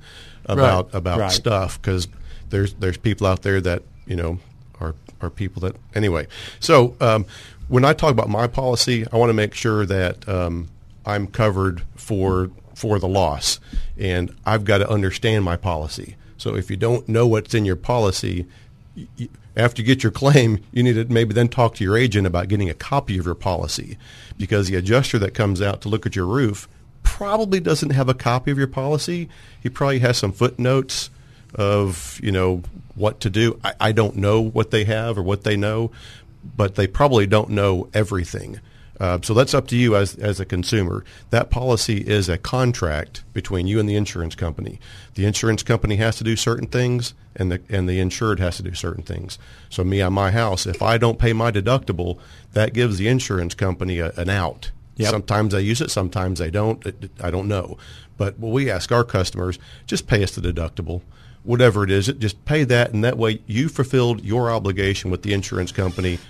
about right. about right. stuff, because there's there's people out there that, you know, are are people that anyway. So um, when I talk about my policy, I want to make sure that um, I'm covered for for the loss, and I've got to understand my policy. So if you don't know what's in your policy, you, after you get your claim, you need to maybe then talk to your agent about getting a copy of your policy, because the adjuster that comes out to look at your roof probably doesn't have a copy of your policy. He probably has some footnotes of, you know, what to do. I, I don't know what they have or what they know, but they probably don't know everything. Uh, so that's up to you as as a consumer. That policy is a contract between you and the insurance company. The insurance company has to do certain things, and the and the insured has to do certain things. So me on my house, if I don't pay my deductible, that gives the insurance company a, an out. Yep. Sometimes they use it, sometimes they don't. I don't know. But what we ask our customers, just pay us the deductible, whatever it is, just pay that, and that way you fulfilled your obligation with the insurance company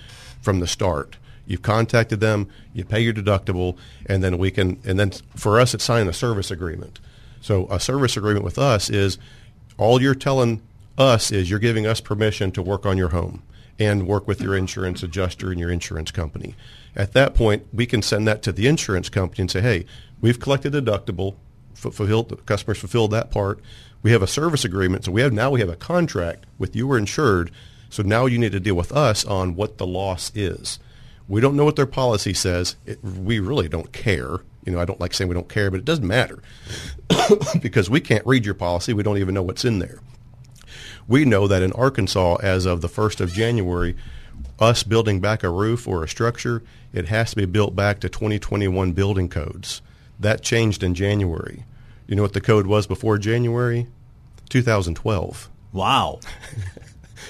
from the start. You've contacted them, you pay your deductible, and then we can. And then for us, it's signing a service agreement. So a service agreement with us is all you're telling us is you're giving us permission to work on your home and work with your insurance adjuster and your insurance company. At that point, we can send that to the insurance company and say, hey, we've collected a deductible, fulfilled, the customers fulfilled that part. We have a service agreement, so we have now we have a contract with you or insured, so now you need to deal with us on what the loss is. We don't know what their policy says. It, we really don't care. You know, I don't like saying we don't care, but it doesn't matter because we can't read your policy. We don't even know what's in there. We know that in Arkansas, as of the first of January, us building back a roof or a structure, it has to be built back to twenty twenty-one building codes. That changed in January. You know what the code was before January? two thousand twelve. Wow.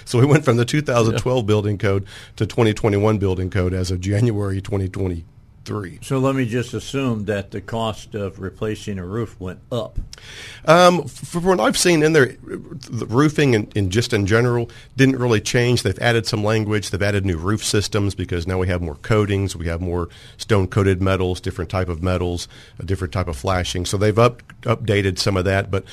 So we went from the two thousand twelve yeah. building code to twenty twenty-one building code as of January twenty twenty-three. So let me just assume that the cost of replacing a roof went up. Um, from what I've seen in there, the roofing and, and just in general didn't really change. They've added some language. They've added new roof systems because now we have more coatings. We have more stone-coated metals, different type of metals, a different type of flashing. So they've up, updated some of that, but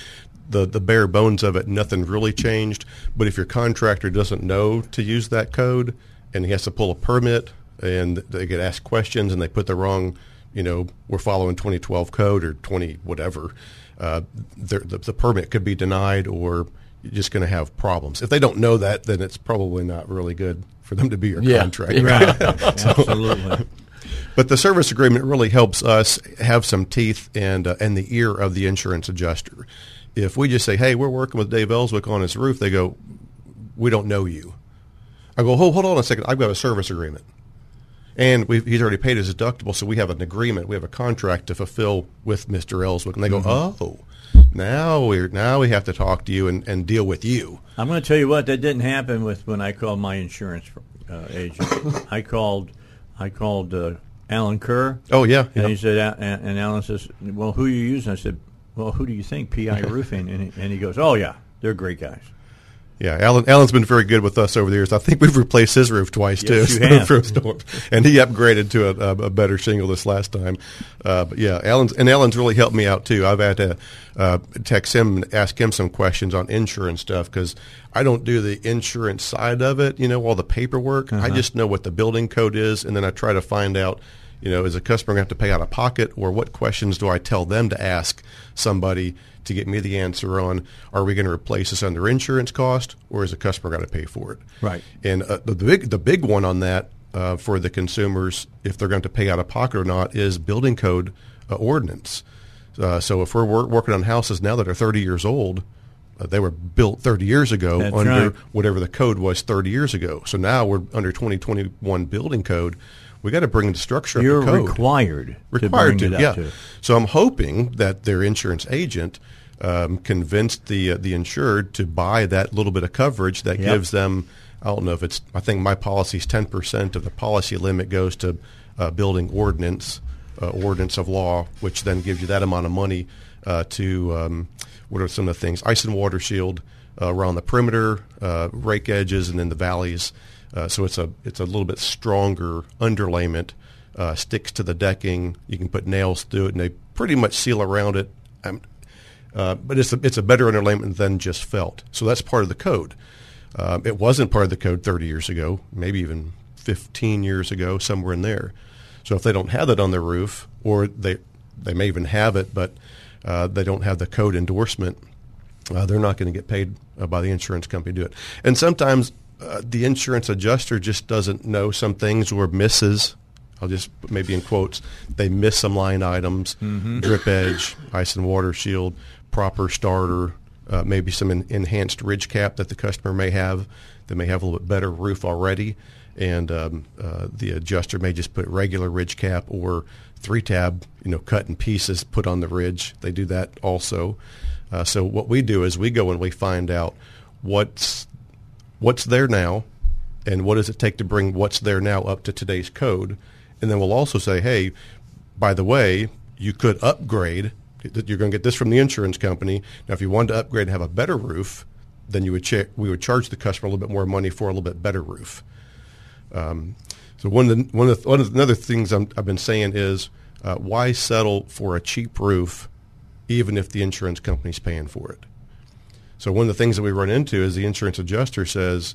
the, the bare bones of it, nothing really changed. But if your contractor doesn't know to use that code and he has to pull a permit, and they get asked questions and they put the wrong, you know, we're following twenty twelve code or twenty whatever, uh, the, the permit could be denied, or you're just going to have problems. If they don't know that, then it's probably not really good for them to be your yeah. contractor. Right. So, absolutely. But the service agreement really helps us have some teeth and, uh, and the ear of the insurance adjuster. If we just say, hey, we're working with Dave Ellswick on his roof, they go, we don't know you. I go, oh, hold on a second. I've got a service agreement. And we've, he's already paid his deductible, so we have an agreement. We have a contract to fulfill with Mister Ellswick. And they go, mm-hmm. oh, now we now we have to talk to you and, and deal with you. I'm going to tell you what, that didn't happen with when I called my insurance uh, agent. I called I called uh, Alan Kerr. Oh, yeah. And, yep. he said, uh, and Alan says, well, who are you using? I said, well, who do you think, P I Roofing? And he, and he goes, oh, yeah, they're great guys. Yeah, Alan, Alan's been very good with us over the years. I think we've replaced his roof twice, yes, too. You have. From storm. And he upgraded to a, a better shingle this last time. Uh, but, yeah, Alan's and Alan's really helped me out, too. I've had to uh, text him and ask him some questions on insurance stuff because I don't do the insurance side of it, you know, all the paperwork. Uh-huh. I just know what the building code is, and then I try to find out, you know, is a customer going to have to pay out of pocket, or what questions do I tell them to ask somebody to get me the answer on, are we going to replace this under insurance cost, or is the customer going to pay for it? Right. And uh, the, the big the big one on that uh, for the consumers, if they're going to pay out of pocket or not, is building code uh, ordinance. Uh, so if we're wor- working on houses now that are thirty years old, uh, they were built thirty years ago. That's under right. whatever the code was thirty years ago. So now we're under twenty twenty-one building code. We got to bring the structure You're of the code. You're required, required to bring to, it up yeah. to. So I'm hoping that their insurance agent um, convinced the uh, the insured to buy that little bit of coverage that yep. gives them, I don't know if it's, I think my policy is ten percent of the policy limit goes to uh, building ordinance, uh, ordinance of law, which then gives you that amount of money uh, to, um, what are some of the things, ice and water shield uh, around the perimeter, uh, rake edges, and then the valleys. Uh, so it's a it's a little bit stronger underlayment, uh, sticks to the decking. You can put nails through it, and they pretty much seal around it. Um, uh, but it's a, it's a better underlayment than just felt. So that's part of the code. Uh, it wasn't part of the code thirty years ago, maybe even fifteen years ago, somewhere in there. So if they don't have that on their roof, or they they may even have it, but uh, they don't have the code endorsement, uh, they're not going to get paid uh, by the insurance company to do it. And sometimes Uh, the insurance adjuster just doesn't know some things or misses. I'll just maybe in quotes, they miss some line items, mm-hmm. drip edge, ice and water shield, proper starter, uh, maybe some in, enhanced ridge cap that the customer may have. They may have a little bit better roof already, and um, uh, the adjuster may just put regular ridge cap or three tab, you know, cut in pieces, put on the ridge. They do that also. Uh, so what we do is we go and we find out what's what's there now, and what does it take to bring what's there now up to today's code. And then we'll also say, hey, by the way, you could upgrade. You're going to get this from the insurance company. Now, if you wanted to upgrade and have a better roof, then you would cha- we would charge the customer a little bit more money for a little bit better roof. Um, so one of the, one of the, one of the another things I'm, I've been saying is uh, why settle for a cheap roof even if the insurance company's paying for it? So one of the things that we run into is the insurance adjuster says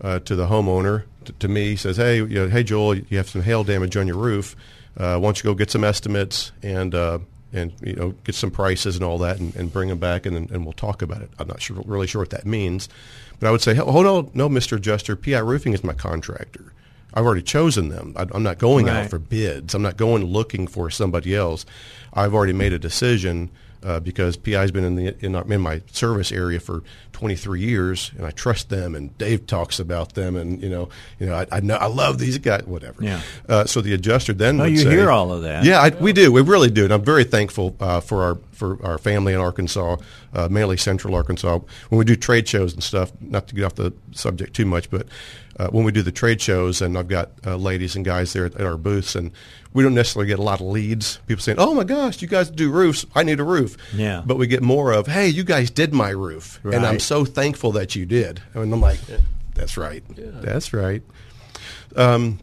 uh, to the homeowner, t- to me, says, hey, you know, hey, Joel, you have some hail damage on your roof. Uh, why don't you go get some estimates and, uh, and you know, get some prices and all that, and, and bring them back, and and we'll talk about it. I'm not sure, really sure what that means. But I would say, hold on, no, Mister Adjuster, P I Roofing is my contractor. I've already chosen them. I, I'm not going right. out for bids. I'm not going looking for somebody else. I've already made a decision. Uh, because P I's been in the in, in my service area for twenty-three years, and I trust them, and Dave talks about them, and you know, you know, I, I know I love these guys, whatever. Yeah. Uh, so the adjuster then. Oh, would you say, hear all of that? Yeah, I, we do. We really do, and I'm very thankful uh, for our for our family in Arkansas, uh, mainly Central Arkansas. When we do trade shows and stuff, not to get off the subject too much, but uh, when we do the trade shows, and I've got uh, ladies and guys there at, at our booths, and we don't necessarily get a lot of leads. People saying, oh, my gosh, you guys do roofs. I need a roof. Yeah. But we get more of, hey, you guys did my roof, right. and I'm so thankful that you did. And I'm like, that's right. Yeah. That's right. Um,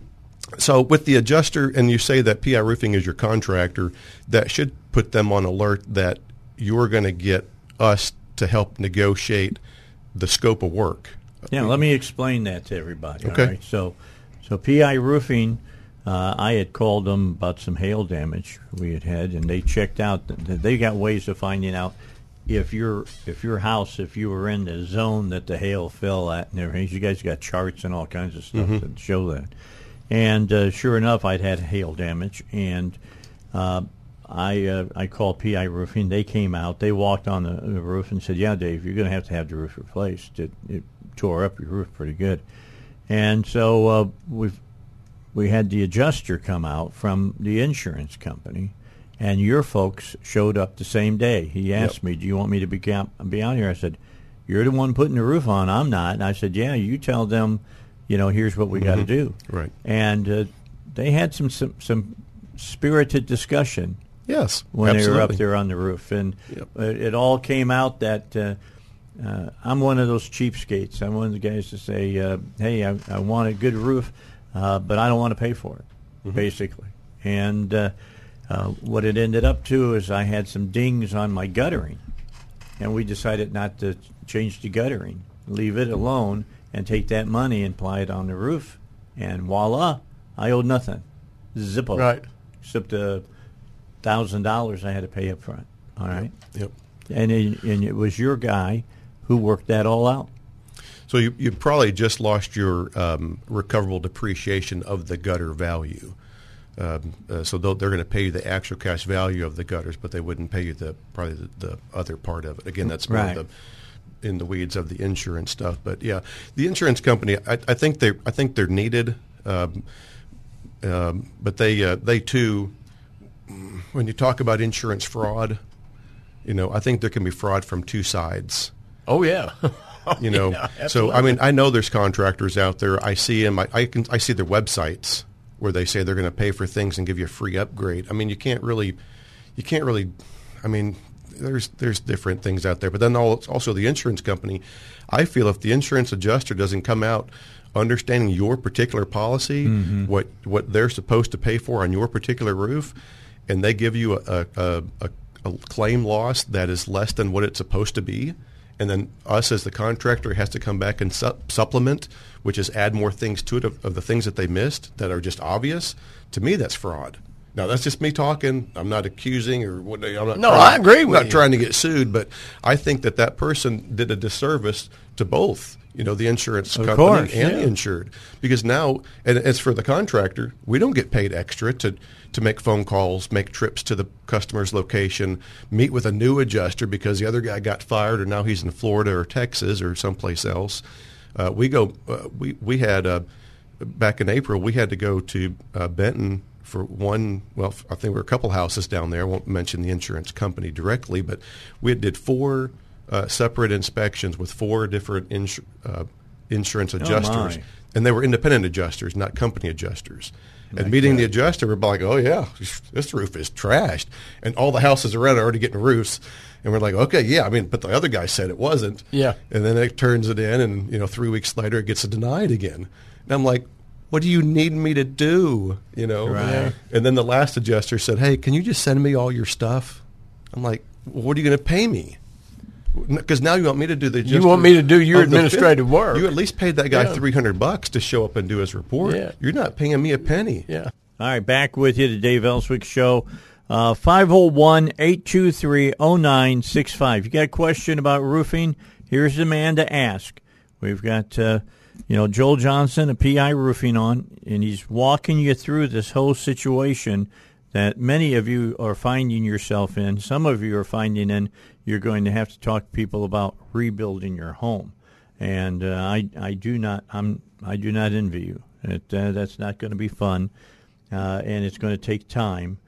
so with the adjuster, and you say that P I Roofing is your contractor, that should put them on alert that you're going to get us to help negotiate the scope of work. Yeah, let me explain that to everybody. Okay. All right? So, so P I Roofing... Uh, I had called them about some hail damage we had had, and they checked out. They got ways of finding out if your if your house, if you were in the zone that the hail fell at, and everything. You guys got charts and all kinds of stuff mm-hmm. to show that. And uh, sure enough, I'd had hail damage, and uh, I uh, I called P I Roofing. They came out, they walked on the, the roof and said, "Yeah, Dave, you're going to have to have the roof replaced. It, it tore up your roof pretty good." And so uh, we've. we had the adjuster come out from the insurance company, and your folks showed up the same day. He asked yep. me, do you want me to be, camp- be out here? I said, you're the one putting the roof on. I'm not. And I said, yeah, you tell them, you know, here's what we mm-hmm. got to do. Right. And uh, they had some, some some spirited discussion. Yes, when absolutely. They were up there on the roof. And yep. it, it all came out that uh, uh, I'm one of those cheapskates. I'm one of the guys to say, uh, hey, I, I want a good roof, uh, but I don't want to pay for it, mm-hmm. basically. And uh, uh, what it ended up to is I had some dings on my guttering, and we decided not to change the guttering, leave it alone, and take that money and apply it on the roof. And voila, I owed nothing. Zippo. Right. Except a thousand dollars I had to pay up front. All right. Yep. yep. And, it, and it was your guy who worked that all out. So you, you probably just lost your um, recoverable depreciation of the gutter value. Um, uh, so they're going to pay you the actual cash value of the gutters, but they wouldn't pay you the probably the, the other part of it. Again, that's more right. the, in the weeds of the insurance stuff. But yeah, the insurance company, I, I think they, I think they're needed, um, um, but they, uh, they too, when you talk about insurance fraud, you know, I think there can be fraud from two sides. Oh yeah. You know, yeah, so I mean, I know there's contractors out there. I see them. I, I can, I see their websites where they say they're going to pay for things and give you a free upgrade. I mean, you can't really, you can't really, I mean, there's there's different things out there. But then also the insurance company, I feel if the insurance adjuster doesn't come out understanding your particular policy, mm-hmm. what what they're supposed to pay for on your particular roof, and they give you a a, a a claim loss that is less than what it's supposed to be, and then us as the contractor has to come back and su- supplement, which is add more things to it of, of the things that they missed that are just obvious. To me, that's fraud. Now, that's just me talking. I'm not accusing or what. I'm not no, trying, I agree with I'm not you. Trying to get sued, but I think that that person did a disservice to both, you know, the insurance of company course, and yeah. the insured. Because now, and as for the contractor, we don't get paid extra to, to make phone calls, make trips to the customer's location, meet with a new adjuster because the other guy got fired or now he's in Florida or Texas or someplace else. Uh, we go. Uh, we we had uh, back in April. We had to go to uh, Benton for one. Well, I think we were a couple houses down there. I won't mention the insurance company directly, but we did four uh, separate inspections with four different insu- uh, insurance adjusters, oh and they were independent adjusters, not company adjusters. And like meeting that. The adjuster, we're like, oh yeah, this roof is trashed, and all the houses around are already getting roofs. And we're like, okay, yeah, I mean, but the other guy said it wasn't. Yeah. And then it turns it in, and, you know, three weeks later it gets denied again. And I'm like, what do you need me to do? You know? Right. And then the last adjuster said, hey, can you just send me all your stuff? I'm like, what are you going to pay me? Because now you want me to do the adjuster. You want me to do your administrative fifth. Work. You at least paid that guy yeah. three hundred bucks to show up and do his report. Yeah. You're not paying me a penny. Yeah. All right, back with you to Dave Ellswick Show. Uh, five oh one, eight two three, oh nine six five. You got a question about roofing? Here's the man to ask. We've got, uh, you know, Joel Johnson of P I Roofing on, and he's walking you through this whole situation that many of you are finding yourself in. Some of you are finding in you're going to have to talk to people about rebuilding your home. And uh, I, I do not, I'm, I do not envy you. It, uh, that's not going to be fun, uh, and it's going to take time.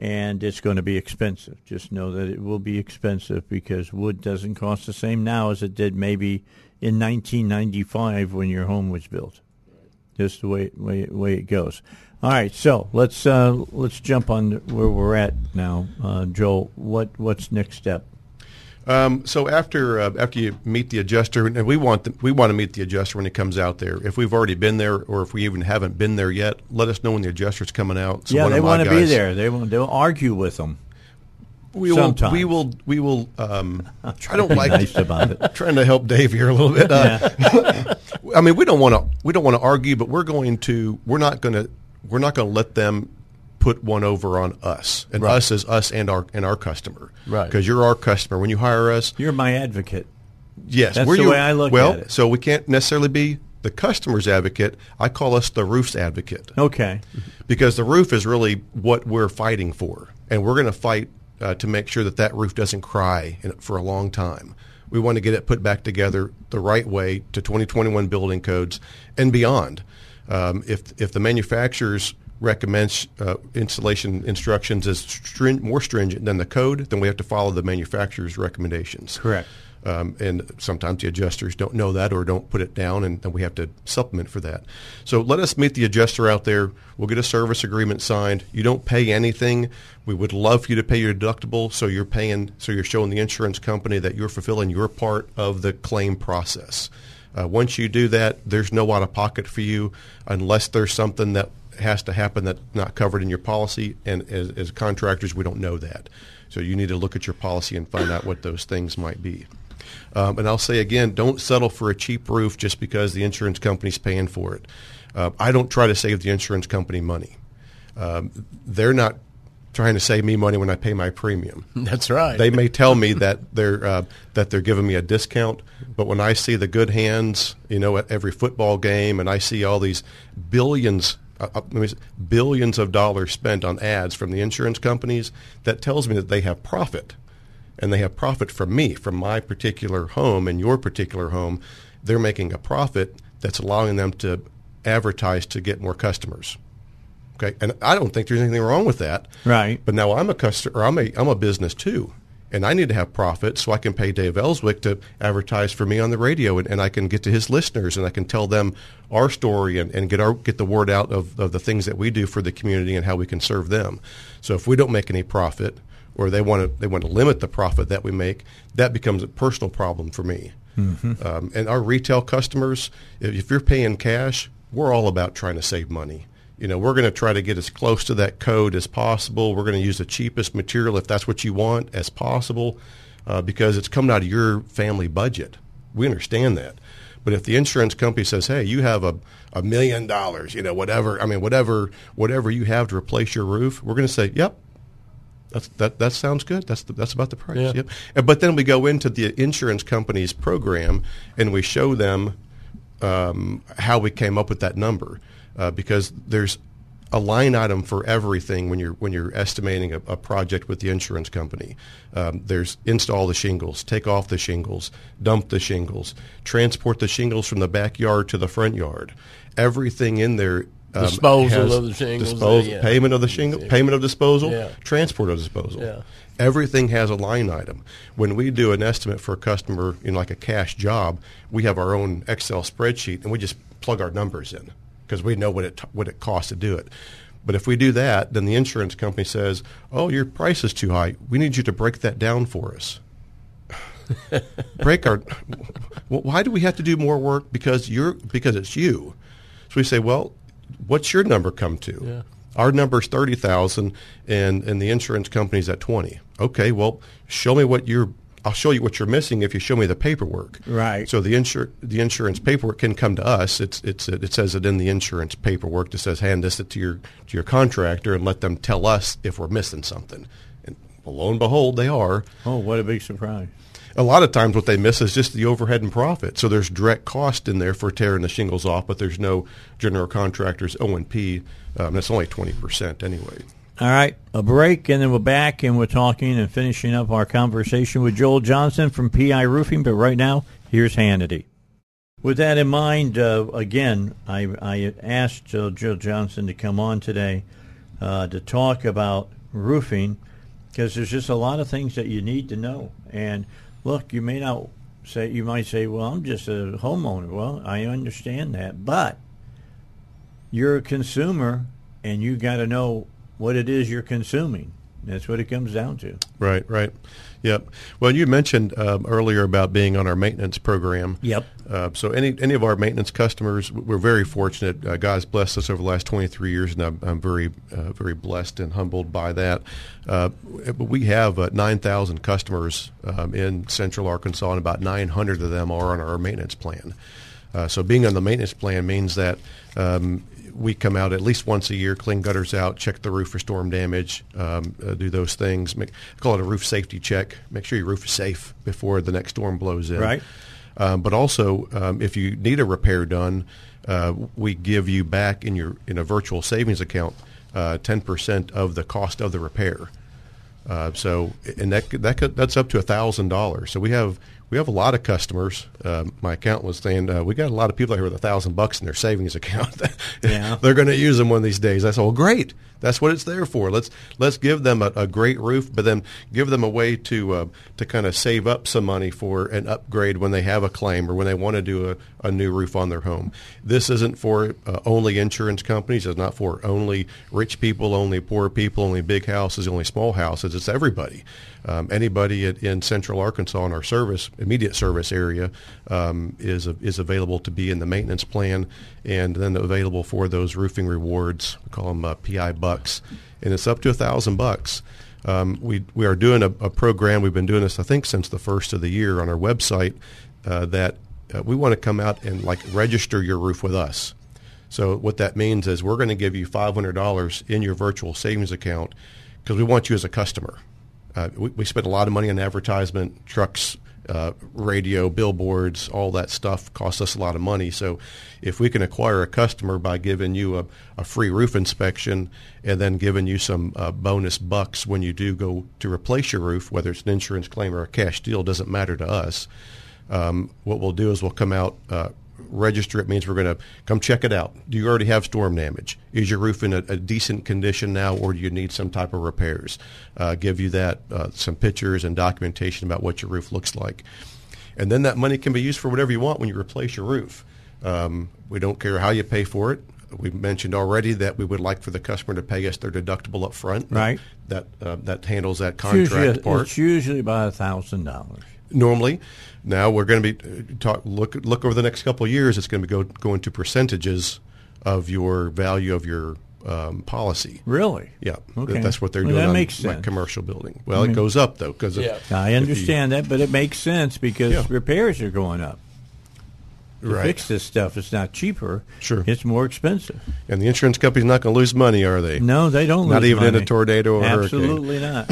And it's going to be expensive. Just know that it will be expensive because wood doesn't cost the same now as it did maybe in nineteen ninety-five when your home was built. Just the way way, way it goes. All right, so let's uh, let's jump on where we're at now, uh, Joel. What what's next step? Um, so after uh, after you meet the adjuster, and we want the, we want to meet the adjuster when he comes out there. If we've already been there, or if we even haven't been there yet, let us know when the adjuster's coming out. So yeah, they want to be there. They won't. They'll argue with them. We will. Sometimes. We will. We will. Um, I don't like nice to, about it. Trying to help Dave here a little bit. Uh, yeah. I mean, we don't want to. We don't want to argue, but we're going to. We're not going to. We're not going to let them put one over on us, and right. us is us and our and our customer, right? Because you're our customer. When you hire us, you're my advocate. Yes, that's we're the your, way I look well, at it. So we can't necessarily be the customer's advocate. I call us the roof's advocate. Okay, because the roof is really what we're fighting for, and we're going to fight uh, to make sure that that roof doesn't cry in, for a long time. We want to get it put back together the right way to twenty twenty-one building codes and beyond. Um, if if the manufacturers recommends uh, installation instructions as string- more stringent than the code, then we have to follow the manufacturer's recommendations. Correct. Um, and sometimes the adjusters don't know that or don't put it down, and, and we have to supplement for that. So let us meet the adjuster out there. We'll get a service agreement signed. You don't pay anything. We would love for you to pay your deductible, so you're paying, so you're showing the insurance company that you're fulfilling your part of the claim process. Uh, once you do that, there's no out-of-pocket for you unless there's something that has to happen that's not covered in your policy, and as, as contractors, we don't know that. So you need to look at your policy and find out what those things might be. Um, and I'll say again, don't settle for a cheap roof just because the insurance company's paying for it. Uh, I don't try to save the insurance company money. Um, they're not trying to save me money when I pay my premium. That's right. They may tell me that they're uh, that they're giving me a discount, but when I see the good hands, you know, at every football game, and I see all these billions. Uh, let me say, billions of dollars spent on ads from the insurance companies, that tells me that they have profit, and they have profit from me, from my particular home and your particular home. They're making a profit that's allowing them to advertise to get more customers. Okay, and I don't think there's anything wrong with that. Right. But now I'm a customer, or I'm a I'm a business too, and I need to have profit so I can pay Dave Ellswick to advertise for me on the radio, and, and I can get to his listeners, and I can tell them our story, and, and get our get the word out of, of the things that we do for the community and how we can serve them. So if we don't make any profit, or they want to they want to limit the profit that we make, that becomes a personal problem for me. Mm-hmm. Um, and our retail customers, if, if you're paying cash, we're all about trying to save money. You know, we're going to try to get as close to that code as possible. We're going to use the cheapest material, if that's what you want, as possible, uh, because it's coming out of your family budget. We understand that. But if the insurance company says, hey, you have a, a million dollars, you know, whatever, I mean, whatever whatever you have to replace your roof, we're going to say, yep, that's, that that sounds good. That's the, that's about the price. Yeah. Yep. And, but then we go into the insurance company's program and we show them um, how we came up with that number. Uh, because there's a line item for everything when you're when you're estimating a, a project with the insurance company. Um, there's install the shingles, take off the shingles, dump the shingles, transport the shingles from the backyard to the front yard. Everything in there. Um, disposal of the shingles, disposal, yeah. payment of the shingle, payment of disposal, yeah. transport of disposal. Yeah. Everything has a line item. When we do an estimate for a customer in like a cash job, we have our own Excel spreadsheet and we just plug our numbers in, because we know what it what it costs to do it. But if we do that, then the insurance company says, oh, your price is too high. We need you to break that down for us. break our – why do we have to do more work? Because you're because it's you. So we say, well, what's your number come to? Yeah. Our number is thirty thousand dollars and, and the insurance company's at twenty thousand dollars. Okay, well, show me what you're – I'll show you what you're missing if you show me the paperwork. Right. So the insur- the insurance paperwork can come to us. It's it's it says it in the insurance paperwork that says hand this it to your to your contractor and let them tell us if we're missing something. And lo and behold, they are. Oh, what a big surprise! A lot of times, what they miss is just the overhead and profit. So there's direct cost in there for tearing the shingles off, but there's no general contractors O and P. Um, that's only twenty percent anyway. All right, a break, and then we're back, and we're talking and finishing up our conversation with Joel Johnson from P I Roofing. But right now, here's Hannity. With that in mind, uh, again, I, I asked uh, Joel Johnson to come on today uh, to talk about roofing, because there's just a lot of things that you need to know. And look, you may not say, you might say, well, I'm just a homeowner. Well, I understand that, but you're a consumer, and you got to know what it is you're consuming. That's what it comes down to. Right, right. Yep. Well, you mentioned um, earlier about being on our maintenance program. Yep. Uh, so any any of our maintenance customers, we're very fortunate. Uh, God's blessed us over the last twenty-three years, and I'm, I'm very, uh, very blessed and humbled by that. Uh, we have uh, nine thousand customers um, in Central Arkansas, and about nine hundred of them are on our maintenance plan. Uh, so being on the maintenance plan means that um, we come out at least once a year, clean gutters out, check the roof for storm damage, um, uh, do those things. Make, I call it a roof safety check. Make sure your roof is safe before the next storm blows in. Right. Um, but also, um, if you need a repair done, uh, we give you back in your in a virtual savings account uh, ten percent of the cost of the repair. Uh, so, and that that could, that's up to a thousand dollars. So we have we have a lot of customers. Uh, my accountant was saying, uh, we got a lot of people out here with a thousand bucks in their savings account. Yeah. They're going to use them one of these days. I said, well, great. That's what it's there for. Let's let's give them a, a great roof, but then give them a way to uh, to kind of save up some money for an upgrade when they have a claim or when they want to do a, a new roof on their home. This isn't for uh, only insurance companies. It's not for only rich people, only poor people, only big houses, only small houses. It's everybody. Um, anybody at, in Central Arkansas in our service, immediate service area, um, is is available to be in the maintenance plan and then available for those roofing rewards. We call them uh, P I bucks, and it's up to a thousand bucks. Um, we we are doing a, a program. We've been doing this, I think, since the first of the year on our website. Uh, that uh, we want to come out and like register your roof with us. So what that means is we're going to give you five hundred dollars in your virtual savings account because we want you as a customer. Uh, we, we spend a lot of money on advertisement, trucks, uh, radio, billboards, all that stuff costs us a lot of money. So if we can acquire a customer by giving you a, a free roof inspection and then giving you some uh, bonus bucks when you do go to replace your roof, whether it's an insurance claim or a cash deal, doesn't matter to us. Um, what we'll do is we'll come out, uh, register. It means we're going to come check it out. Do you already have storm damage? Is your roof in a, a decent condition now, or do you need some type of repairs? Uh, give you that, uh, some pictures and documentation about what your roof looks like. And then that money can be used for whatever you want when you replace your roof. Um, we don't care how you pay for it. We've mentioned already that we would like for the customer to pay us their deductible up front. Right. That uh, that handles that contract usually, part. It's usually about one thousand dollars. Normally. Now we're going to be talk, look look over the next couple of years. It's going to be go go into percentages of your value of your um, policy. Really? Yeah. Okay. That's what they're well, doing that on makes like, sense. commercial building. Well, I mean, it goes up though because yeah. I understand you, that, but it makes sense because yeah. repairs are going up. To right. fix this stuff, it's not cheaper. Sure. It's more expensive. And the insurance company's not going to lose money, are they? No, they don't lose money. Not even in a tornado or a hurricane. Absolutely not.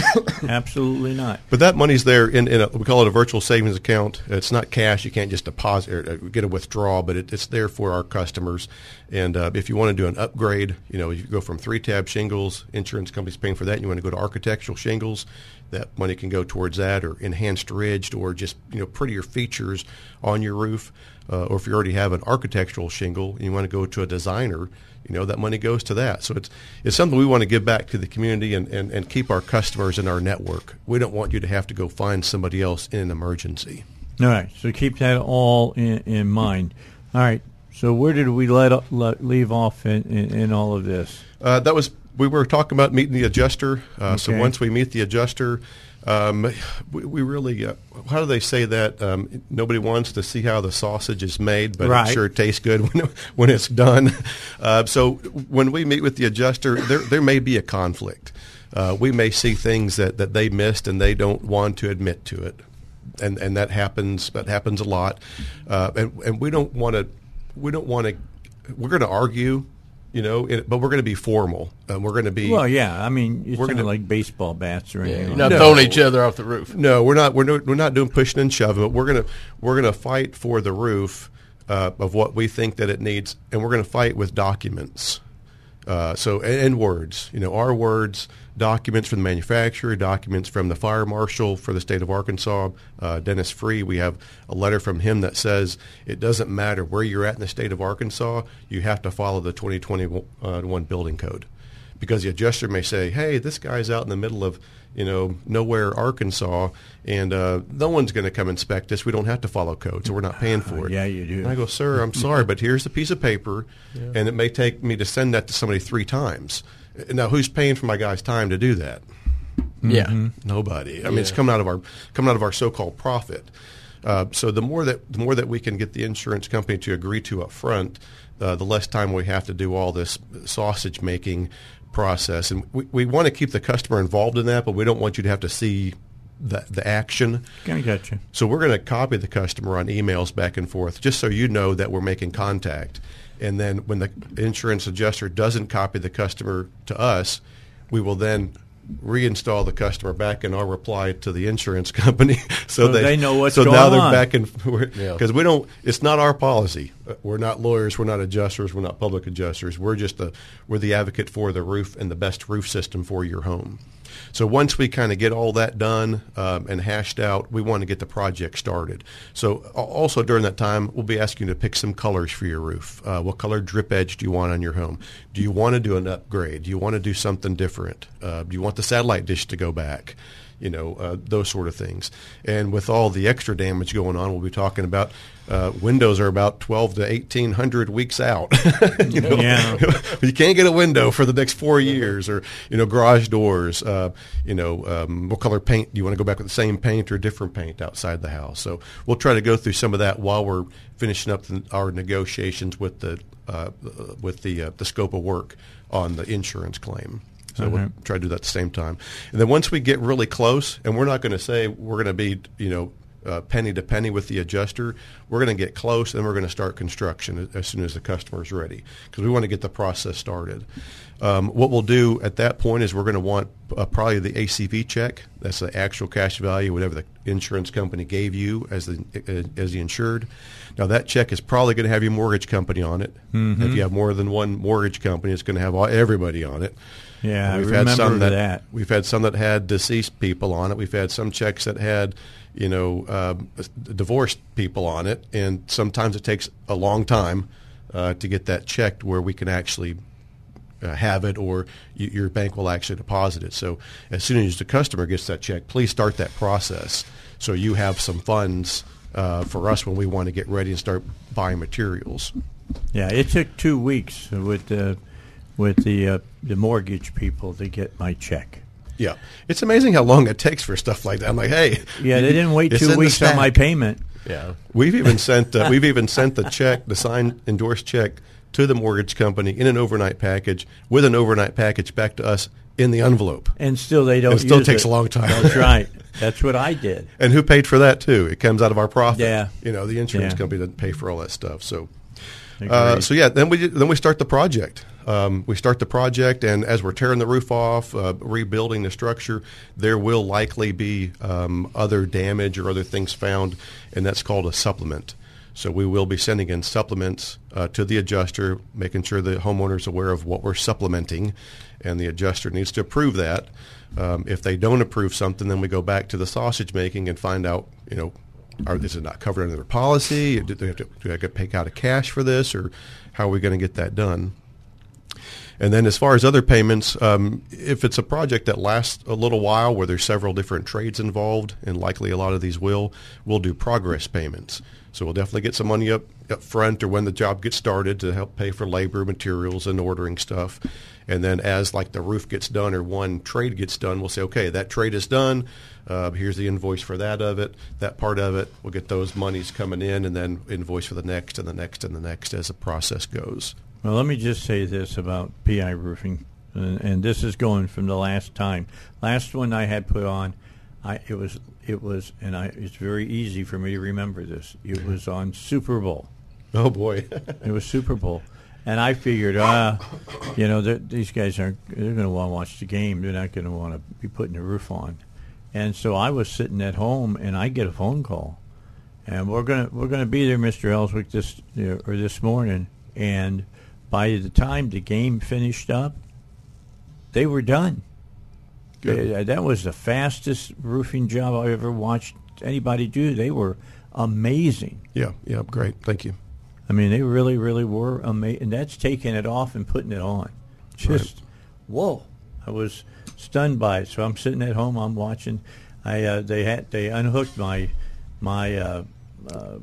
Absolutely not. But that money's there in, in a, we call it a virtual savings account. It's not cash. You can't just deposit or get a withdrawal, but it, it's there for our customers. And uh, if you want to do an upgrade, you know, you go from three-tab shingles, insurance company's paying for that, and you want to go to architectural shingles, that money can go towards that or enhanced ridged or just, you know, prettier features on your roof. Uh, or if you already have an architectural shingle and you want to go to a designer, you know, that money goes to that. So it's it's something we want to give back to the community and, and, and keep our customers in our network. We don't want you to have to go find somebody else in an emergency. All right. So keep that all in, in mind. All right. So where did we let, let leave off in, in, in all of this? Uh, that was we were talking about meeting the adjuster. Uh, okay. So once we meet the adjuster, Um, we, we really, uh, how do they say that? Um, nobody wants to see how the sausage is made, but right. it sure tastes good when, when it's done. Uh, so when we meet with the adjuster, there, there may be a conflict. Uh, we may see things that, that they missed and they don't want to admit to it. And, and that happens, that happens a lot. Uh, and, and we don't want to, we don't want to, we're going to argue. You know, it, but we're going to be formal. Um, we're going to be well, yeah. I mean, it's we're not like baseball bats or anything. Yeah, you're not no. throwing each other off the roof. No, we're not. We're no, we're not doing pushing and shoving. But we're gonna we're gonna fight for the roof uh, of what we think that it needs, and we're gonna fight with documents. Uh, so and, and words. You know, our words, documents from the manufacturer, documents from the fire marshal for the state of Arkansas, uh, Dennis Free. We have a letter from him that says it doesn't matter where you're at in the state of Arkansas, you have to follow the twenty twenty-one building code. Because the adjuster may say, hey, this guy's out in the middle of, you know, nowhere, Arkansas, and uh, no one's going to come inspect us. We don't have to follow code, so we're not paying for it. Yeah, you do. And I go, sir, I'm sorry, but here's the piece of paper, yeah. and it may take me to send that to somebody three times. Now, who's paying for my guy's time to do that? Yeah. Mm-hmm. Nobody. I yeah. mean, it's coming out of our coming out of our so-called profit. Uh, so the more that the more that we can get the insurance company to agree to up front, uh, the less time we have to do all this sausage-making process. And we, we want to keep the customer involved in that, but we don't want you to have to see the, the action. I got you. So we're going to copy the customer on emails back and forth just so you know that we're making contact. And then when the insurance adjuster doesn't copy the customer to us, we will then reinstall the customer back in our reply to the insurance company, so, so they, they know what's so going on. So now they're back in because yeah. we don't. It's not our policy. We're not lawyers. We're not adjusters. We're not public adjusters. We're just the we're the advocate for the roof and the best roof system for your home. So once we kind of get all that done um, and hashed out, we want to get the project started. So also during that time, we'll be asking you to pick some colors for your roof. Uh, what color drip edge do you want on your home? Do you want to do an upgrade? Do you want to do something different? Uh, do you want the satellite dish to go back? You know, uh, those sort of things. And with all the extra damage going on, we'll be talking about uh, windows are about twelve to eighteen hundred weeks out. you, know, yeah. You can't get a window for the next four years or, you know, garage doors. Uh, you know, um, what color paint? Do you want to go back with the same paint or different paint outside the house? So we'll try to go through some of that while we're finishing up the, our negotiations with the uh, with the uh, the scope of work on the insurance claim. So mm-hmm. we'll try to do that at the same time. And then once we get really close, and we're not going to say we're going to be, you know, uh, penny to penny with the adjuster, we're going to get close, and we're going to start construction as soon as the customer is ready, because we want to get the process started. Um, what we'll do at that point is we're going to want uh, probably the A C V check. That's the actual cash value, whatever the insurance company gave you as the as the insured. Now, that check is probably going to have your mortgage company on it. Mm-hmm. If you have more than one mortgage company, it's going to have all, everybody on it. Yeah, and we've I remember had some that, that. We've had some that had deceased people on it. We've had some checks that had, you know, uh, divorced people on it. And sometimes it takes a long time uh, to get that checked where we can actually uh, have it, or y- your bank will actually deposit it. So as soon as the customer gets that check, please start that process so you have some funds uh, for us when we want to get ready and start buying materials. Yeah, it took two weeks with the... Uh with the uh, the mortgage people to get my check. Yeah. It's amazing how long it takes for stuff like that. I'm like, hey. Yeah, they didn't wait two weeks on my payment. Yeah. We've even sent uh, we've even sent the check, the signed endorsed check, to the mortgage company in an overnight package with an overnight package back to us in the envelope. And still they don't use it. It still takes a long time. That's right. That's what I did. And who paid for that too? It comes out of our profit. Yeah. You know, the insurance yeah. company doesn't pay for all that stuff. So uh, so yeah, then we then we start the project. Um, we start the project, and as we're tearing the roof off, uh, rebuilding the structure, there will likely be um, other damage or other things found, and that's called a supplement. So we will be sending in supplements uh, to the adjuster, making sure the homeowner is aware of what we're supplementing, and the adjuster needs to approve that. Um, if they don't approve something, then we go back to the sausage making and find out, you know, are, is it not covered under their policy? Do they have to, do I have to pay out of cash for this, or how are we going to get that done? And then as far as other payments, um, if it's a project that lasts a little while where there's several different trades involved, and likely a lot of these will, we'll do progress payments. So we'll definitely get some money up, up front or when the job gets started to help pay for labor, materials, and ordering stuff. And then as like the roof gets done or one trade gets done, we'll say, okay, that trade is done. Uh, here's the invoice for that of it, that part of it. We'll get those monies coming in and then invoice for the next and the next and the next as the process goes. Well, let me just say this about P I Roofing, and, and this is going from the last time. Last one I had put on, I it was, it was, and I it's very easy for me to remember this. It was on Super Bowl. Oh, boy. It was Super Bowl. And I figured, ah, uh, you know, these guys aren't, they're going to want to watch the game. They're not going to want to be putting the roof on. And so I was sitting at home, and I get a phone call. And we're going to we're gonna be there, Mister Ellswick, this or this morning, and by the time the game finished up, they were done. They, that was the fastest roofing job I ever watched anybody do. They were amazing. Yeah, yeah, great. Thank you. I mean, they really, really were amazing. And that's taking it off and putting it on. Just, right. Whoa. I was stunned by it. So I'm sitting at home. I'm watching. I uh, they had they unhooked my my. Uh, uh,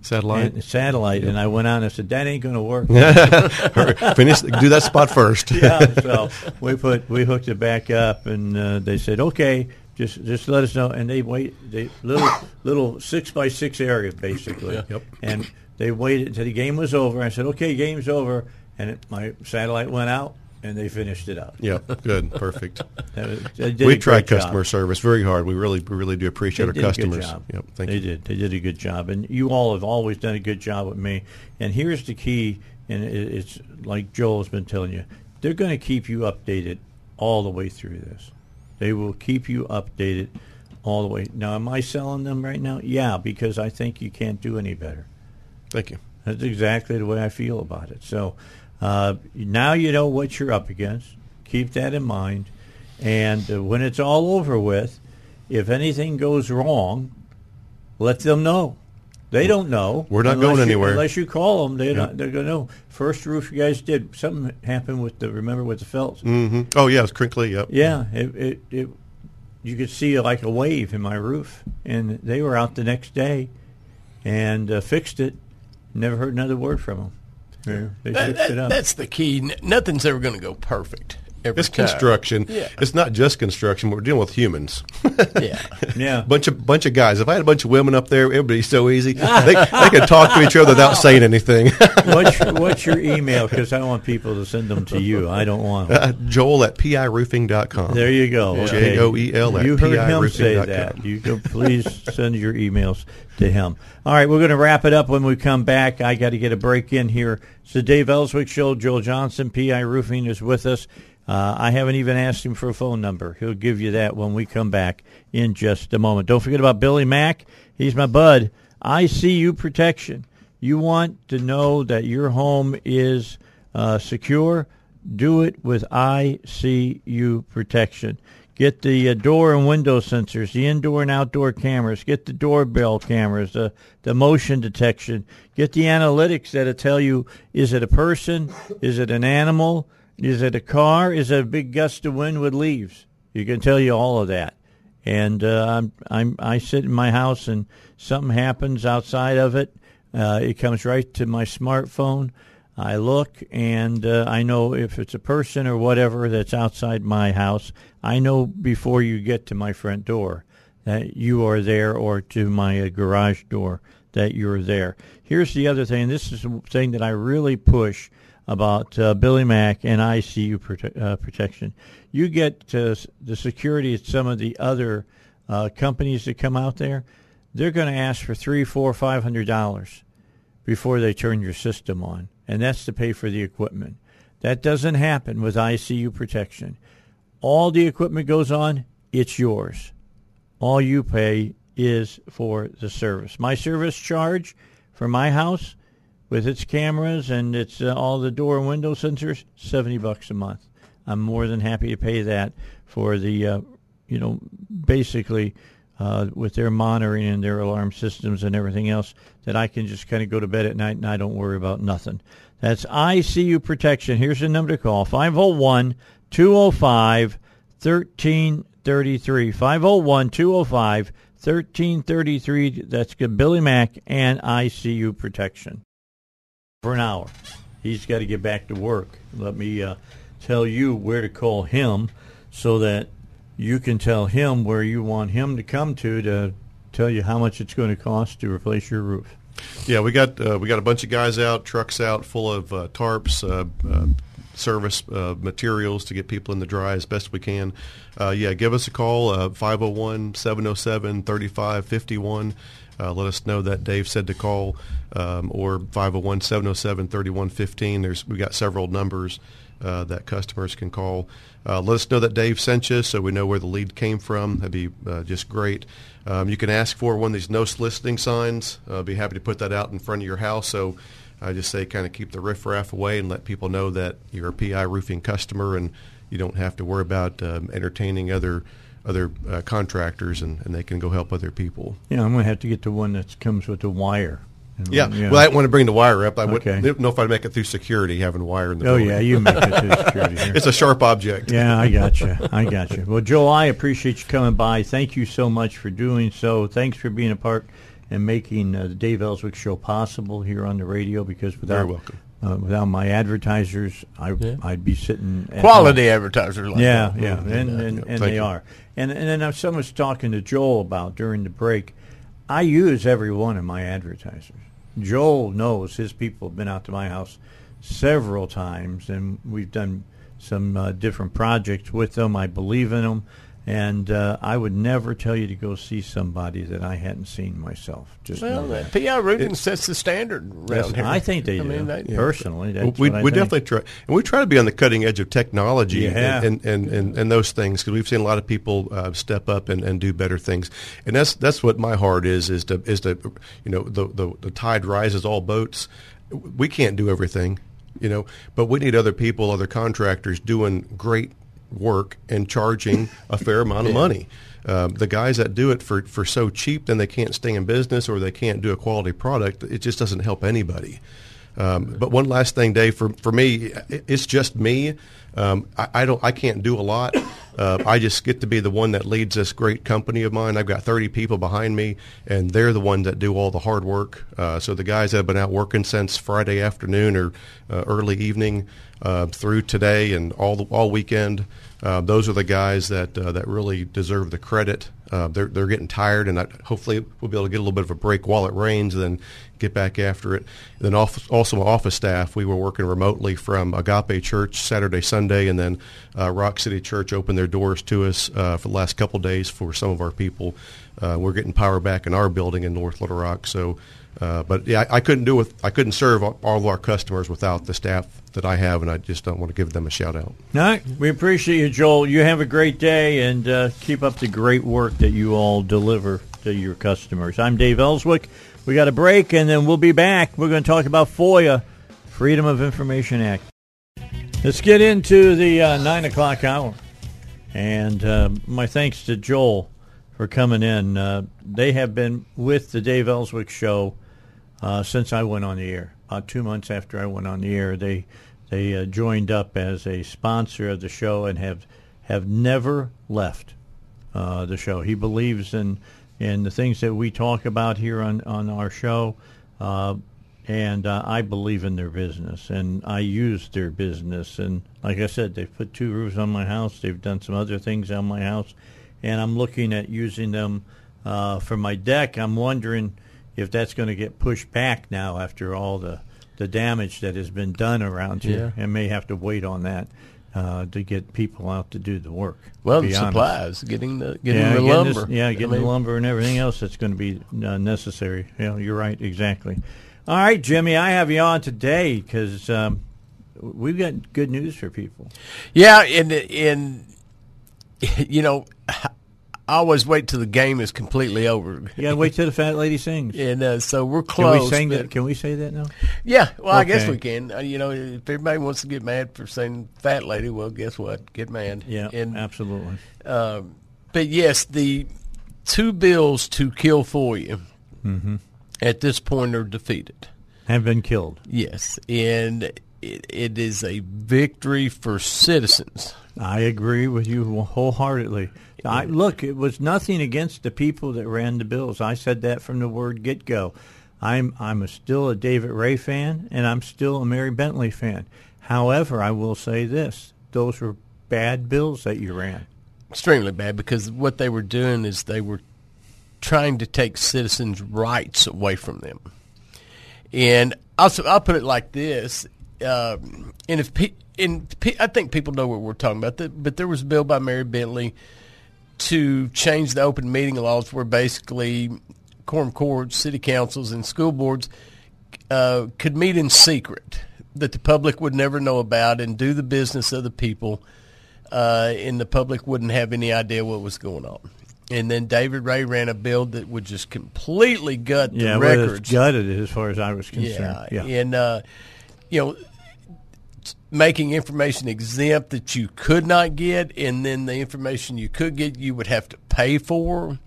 Satellite, and satellite, yeah. And I went on and said, "That ain't going to work." Finish, do that spot first. Yeah, so we put we hooked it back up, and uh, they said, "Okay, just just let us know." And they wait, they little little six by six area basically. Yeah. Yep. And they waited until the game was over. I said, "Okay, game's over," and it, my satellite went out. And they finished it up. Yeah, good, perfect. That was, they did we tried customer job. service very hard. We really, we really do appreciate they our did customers. A good job. Yep, thank they you. did. They did a good job, and you all have always done a good job with me. And here's the key, and it's like Joel has been telling you, they're going to keep you updated all the way through this. They will keep you updated all the way. Now, am I selling them right now? Yeah, because I think you can't do any better. Thank you. That's exactly the way I feel about it. So. Uh, now you know what you're up against. Keep that in mind. And uh, when it's all over with, if anything goes wrong, let them know. They don't know. We're not going you, anywhere. Unless you call them, they yeah. they're going to know. First roof you guys did, something happened with the, remember, with the felts. Mm-hmm. Oh, yeah, it was crinkly, yep. Yeah, it, it, it, you could see like a wave in my roof. And they were out the next day and uh, fixed it. Never heard another word from them. Yeah, they that, fixed that, it up. That's the key. N- nothing's ever going to go perfect. Every it's time. Construction. Yeah. It's not just construction. We're dealing with humans. yeah, yeah. Bunch of bunch of guys. If I had a bunch of women up there, it would be so easy. They they could talk to each other without saying anything. what's, your, what's your email? Because I want people to send them to you. I don't want them. Uh, Joel at P I Roofing dot com. There you go. Yeah. Okay. J O E L at you heard P I him roofing. Say that. You go, please send your emails to him. All right, we're going to wrap it up when we come back. I got to get a break in here. It's the Dave Ellswick Show. Joel Johnson, P I Roofing, is with us. Uh, I haven't even asked him for a phone number. He'll give you that when we come back in just a moment. Don't forget about Billy Mack. He's my bud. I C U Protection. You want to know that your home is uh, secure? Do it with I C U Protection. Get the uh, door and window sensors, the indoor and outdoor cameras. Get the doorbell cameras, the, the motion detection. Get the analytics that'll tell you, is it a person? Is it an animal? Is it a car? Is it a big gust of wind with leaves? You can tell you all of that. And uh, I'm, I'm, I sit in my house and something happens outside of it. Uh, it comes right to my smartphone. I look and uh, I know if it's a person or whatever that's outside my house. I know before you get to my front door that you are there, or to my uh, garage door that you're there. Here's the other thing. This is the thing that I really push about uh, Billy Mack and I C U prote- uh, Protection. You get uh, the security at some of the other uh, companies that come out there. They're going to ask for three, four, five hundred dollars before they turn your system on, and that's to pay for the equipment. That doesn't happen with I C U Protection. All the equipment goes on, it's yours. All you pay is for the service. My service charge for my house, with its cameras and its uh, all the door and window sensors, seventy bucks a month. I'm more than happy to pay that for the, uh, you know, basically uh, with their monitoring and their alarm systems and everything else, that I can just kind of go to bed at night and I don't worry about nothing. That's I C U Protection. Here's the number to call, five oh one, two oh five, one three three three. five oh one, two oh five, one three three three. That's Billy Mack and I C U Protection. For an hour. He's got to get back to work. Let me uh, tell you where to call him so that you can tell him where you want him to come to to tell you how much it's going to cost to replace your roof. Yeah, we got uh, we got a bunch of guys out, trucks out full of uh, tarps, uh, uh, service uh, materials to get people in the dry as best we can. Uh, yeah, give us a call, uh, five oh one, seven oh seven, three five five one. Uh, let us know that Dave said to call, um, or five oh one, seven oh seven, three one one five. There's, we've got several numbers uh, that customers can call. Uh, let us know that Dave sent you so we know where the lead came from. That'd be uh, just great. Um, you can ask for one of these no soliciting signs. Uh, be happy to put that out in front of your house. So I just say kind of keep the riffraff away and let people know that you're a P I Roofing customer and you don't have to worry about um, entertaining other other uh, contractors, and, and they can go help other people. Yeah, I'm going to have to get the one that comes with the wire. And yeah, you know. Well, I didn't want to bring the wire up. I okay. wouldn't know if I'd make it through security, having wire in the building. Oh, yeah, you make it through security. It's a sharp object. Yeah, I got you. I got you. Well, Joel, I appreciate you coming by. Thank you so much for doing so. Thanks for being a part and making uh, the Dave Ellswick Show possible here on the radio, because without... You're welcome. Uh, without my advertisers, I, yeah. I'd be sitting... At Quality home. Advertisers. Like yeah, that. yeah, and and, and, and they you. are. And and then I was, I was talking to Joel about during the break, I use every one of my advertisers. Joel knows his people have been out to my house several times, and we've done some uh, different projects with them. I believe in them, and uh, I would never tell you to go see somebody that I hadn't seen myself. Just well, that. P I Roofing sets the standard around here. I think they I do. Mean, they, personally, yeah. that's we, what I we think. definitely try, and we try to be on the cutting edge of technology yeah. and, and, and, and, and those things, because we've seen a lot of people uh, step up and, and do better things, and that's that's what my heart is is to is to you know the the, the tide rises all boats. We can't do everything, you know, but we need other people, other contractors doing great work and charging a fair amount yeah. of money. Uh, the guys that do it for, for so cheap, then they can't stay in business or they can't do a quality product. It just doesn't help anybody. Um, but one last thing, Dave, for, for me, it's just me. Um, I, I don't, I can't do a lot. Uh, I just get to be the one that leads this great company of mine. I've got thirty people behind me, and they're the ones that do all the hard work. Uh, so the guys that have been out working since Friday afternoon or uh, early evening uh, through today and all the, all weekend, uh, those are the guys that uh, that really deserve the credit. Uh, they're they're getting tired, and I, hopefully we'll be able to get a little bit of a break while it rains, and then get back after it. And then off, also my office staff, we were working remotely from Agape Church Saturday, Sunday, and then uh, Rock City Church opened their doors to us uh, for the last couple of days for some of our people. Uh, we're getting power back in our building in North Little Rock. So, uh, but yeah, I, I couldn't do with I couldn't serve all of our customers without the staff that I have, and I just don't want to give them a shout out. All right, we appreciate you, Joel. You have a great day, and uh, keep up the great work that you all deliver to your customers. I'm Dave Ellswick. We got a break, and then we'll be back. We're going to talk about FOIA, Freedom of Information Act. Let's get into the uh, nine o'clock hour. And uh, my thanks to Joel for coming in. Uh, they have been with the Dave Ellswick Show uh, since I went on the air. About two months after I went on the air, they they uh, joined up as a sponsor of the show and have have never left uh, the show. He believes in, in the things that we talk about here on, on our show, uh, and uh, I believe in their business, and I use their business. And like I said, they've put two roofs on my house. They've done some other things on my house, and I'm looking at using them uh, for my deck. I'm wondering if that's going to get pushed back now after all the, the damage that has been done around here. Yeah. I may have to wait on that uh, to get people out to do the work. Well, the supplies, getting the getting yeah, the getting lumber. This, yeah, getting I mean, the lumber and everything else that's going to be uh, necessary. Yeah, you're right, exactly. All right, Jimmy, I have you on today because um, we've got good news for people. Yeah, and, and, you know, I always wait till the game is completely over. You got to wait till the fat lady sings. And uh, so we're close. Can we, sing that, can we say that now? Yeah, well, okay. I guess we can. Uh, you know, if everybody wants to get mad for saying fat lady, well, guess what? Get mad. Yeah, and, absolutely. Uh, but, yes, the two bills to kill FOIA. Mm-hmm. At this point, are defeated. Have been killed. Yes, and it, it is a victory for citizens. I agree with you wholeheartedly. I, look, it was nothing against the people that ran the bills. I said that from the word get-go. I'm I'm a still a David Ray fan, and I'm still a Mary Bentley fan. However, I will say this. Those were bad bills that you ran. Extremely bad, because what they were doing is they were trying to take citizens' rights away from them. And I'll, I'll put it like this, uh, and if pe- and pe- I think people know what we're talking about, the, but there was a bill by Mary Bentley to change the open meeting laws where basically quorum courts, city councils, and school boards uh, could meet in secret that the public would never know about and do the business of the people, uh, and the public wouldn't have any idea what was going on. And then David Ray ran a bill that would just completely gut the yeah, records. Yeah, well, it's gutted as far as I was concerned. Yeah, yeah. And, uh, you know, making information exempt that you could not get, and then the information you could get you would have to pay for.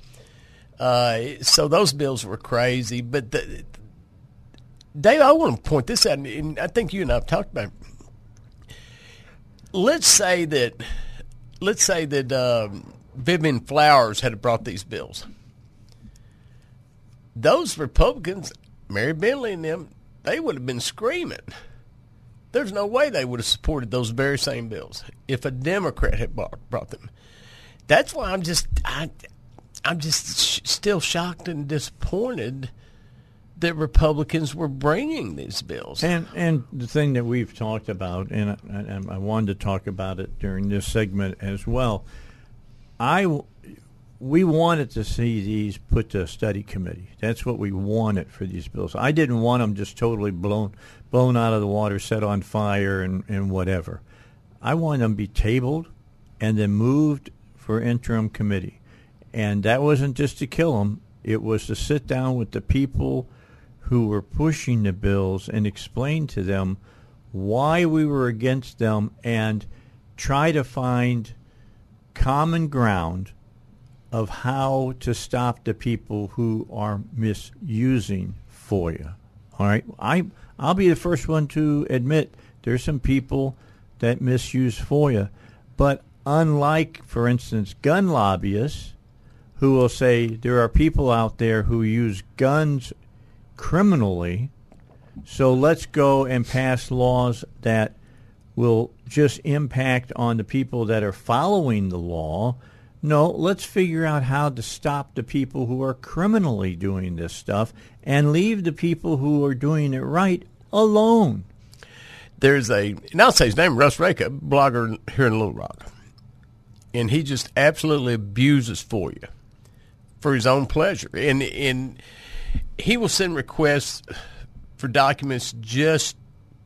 Uh, so those bills were crazy. But, the, Dave, I want to point this out, and I think you and I have talked about it. Let's say that – let's say that um, – Vivian Flowers had brought these bills. Those Republicans, Mary Bentley and them, they would have been screaming. There's no way they would have supported those very same bills if a Democrat had brought them. That's why I'm just, I, I'm just sh- still shocked and disappointed that Republicans were bringing these bills. And and the thing that we've talked about, and I, and I wanted to talk about it during this segment as well. I, we wanted to see these put to a study committee. That's what we wanted for these bills. I didn't want them just totally blown blown out of the water, set on fire, and, and whatever. I wanted them to be tabled and then moved for interim committee. And that wasn't just to kill them. It was to sit down with the people who were pushing the bills and explain to them why we were against them and try to find common ground of how to stop the people who are misusing FOIA. All right, I, I'll be the first one to admit there's some people that misuse FOIA, but unlike, for instance, gun lobbyists who will say there are people out there who use guns criminally, so let's go and pass laws that will just impact on the people that are following the law. No, let's figure out how to stop the people who are criminally doing this stuff and leave the people who are doing it right alone. There's a, and I'll say his name, Russ Rake, a blogger here in Little Rock. And he just absolutely abuses FOIA for his own pleasure. And, and he will send requests for documents just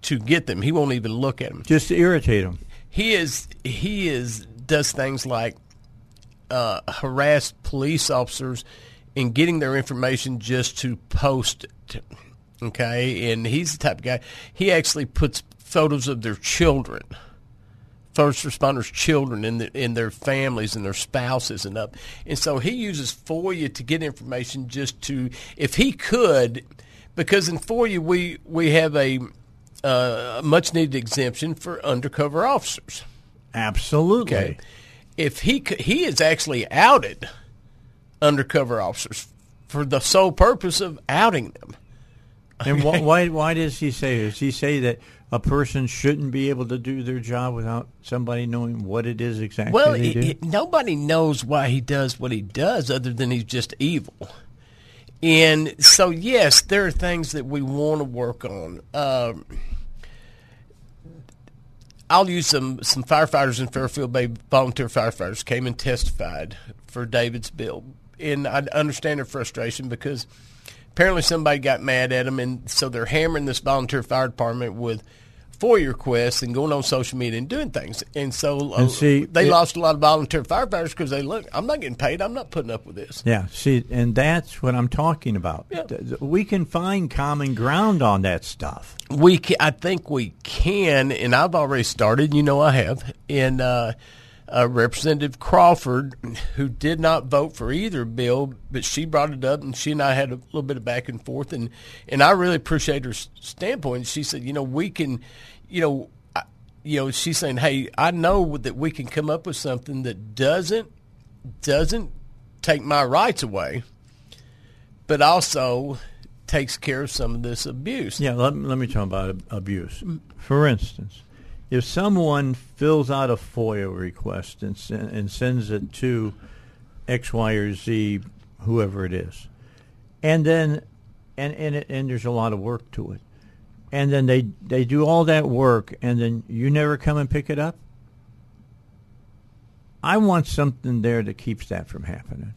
to get them. He won't even look at them. Just to irritate him. He is, he is, does things like, Uh, harass police officers in getting their information just to post it, okay? And he's the type of guy, he actually puts photos of their children, first responders' children, in, the, in their families and their spouses and up. And so he uses FOIA to get information just to, if he could, because in FOIA we, we have a uh, much-needed exemption for undercover officers. Absolutely. Okay. If he he has actually outed undercover officers for the sole purpose of outing them. And wh- why why does he say does he say that a person shouldn't be able to do their job without somebody knowing what it is exactly? Well, they do? It, it, nobody knows why he does what he does, other than he's just evil. And so, yes, there are things that we want to work on. Um, I'll use some, some firefighters in Fairfield Bay, volunteer firefighters, came and testified for David's bill. And I understand their frustration because apparently somebody got mad at them, and so they're hammering this volunteer fire department with FOIA requests and going on social media and doing things. And so uh, and see, they it, lost a lot of volunteer firefighters because they, look, I'm not getting paid. I'm not putting up with this. Yeah, see, and that's what I'm talking about. Yeah. We can find common ground on that stuff. We, can, I think we can, and I've already started. You know I have. And uh, uh, Representative Crawford, who did not vote for either bill, but she brought it up, and she and I had a little bit of back and forth. And, and I really appreciate her standpoint. She said, you know, we can – You know, I, you know, she's saying, hey, I know that we can come up with something that doesn't doesn't take my rights away, but also takes care of some of this abuse. Yeah, let, let me talk about abuse. For instance, if someone fills out a FOIA request and, and sends it to X, Y, or Z, whoever it is, and then and, and, it, and there's a lot of work to it, and then they, they do all that work, and then you never come and pick it up? I want something there that keeps that from happening.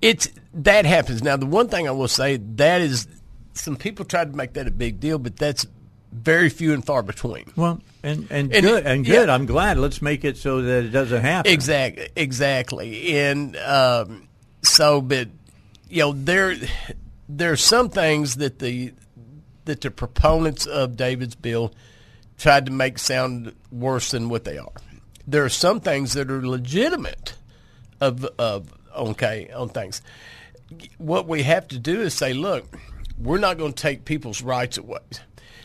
It's that happens. Now, the one thing I will say, that is, some people tried to make that a big deal, but that's very few and far between. Well, and, and, and good. And good. Yeah. I'm glad. Let's make it so that it doesn't happen. Exactly. Exactly. And um, so, but, you know, there, there are some things that the – that the proponents of David's bill tried to make sound worse than what they are. There are some things that are legitimate of, of okay, on things. What we have to do is say, look, we're not going to take people's rights away.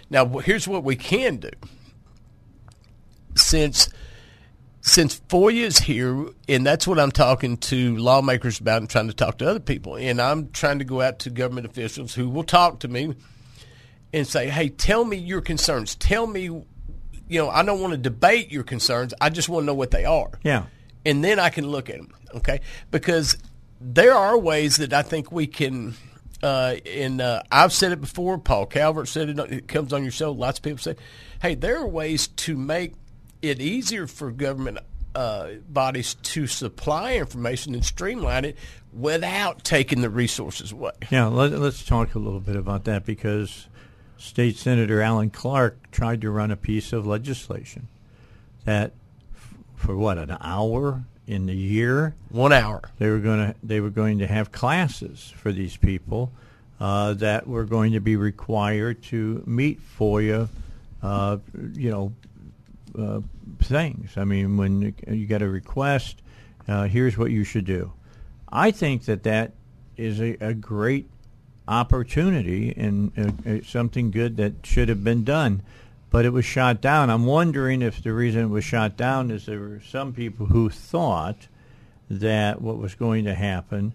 Now, here's what we can do. Since since FOIA is here, and that's what I'm talking to lawmakers about and trying to talk to other people, and I'm trying to go out to government officials who will talk to me and say, hey, tell me your concerns. Tell me, you know, I don't want to debate your concerns. I just want to know what they are. Yeah. And then I can look at them, okay? Because there are ways that I think we can, uh, and uh, I've said it before, Paul Calvert said it, it comes on your show, lots of people say, hey, there are ways to make it easier for government uh, bodies to supply information and streamline it without taking the resources away. Yeah, let, let's talk a little bit about that, because State Senator Alan Clark tried to run a piece of legislation that, f- for what, an hour in the year, one hour they were going to they were going to have classes for these people uh, that were going to be required to meet FOIA, uh, you know, uh, things. I mean, when you get a request, uh, here's what you should do. I think that that is a, a great opportunity and uh, something good that should have been done, but it was shot down. I'm wondering if the reason it was shot down is there were some people who thought that what was going to happen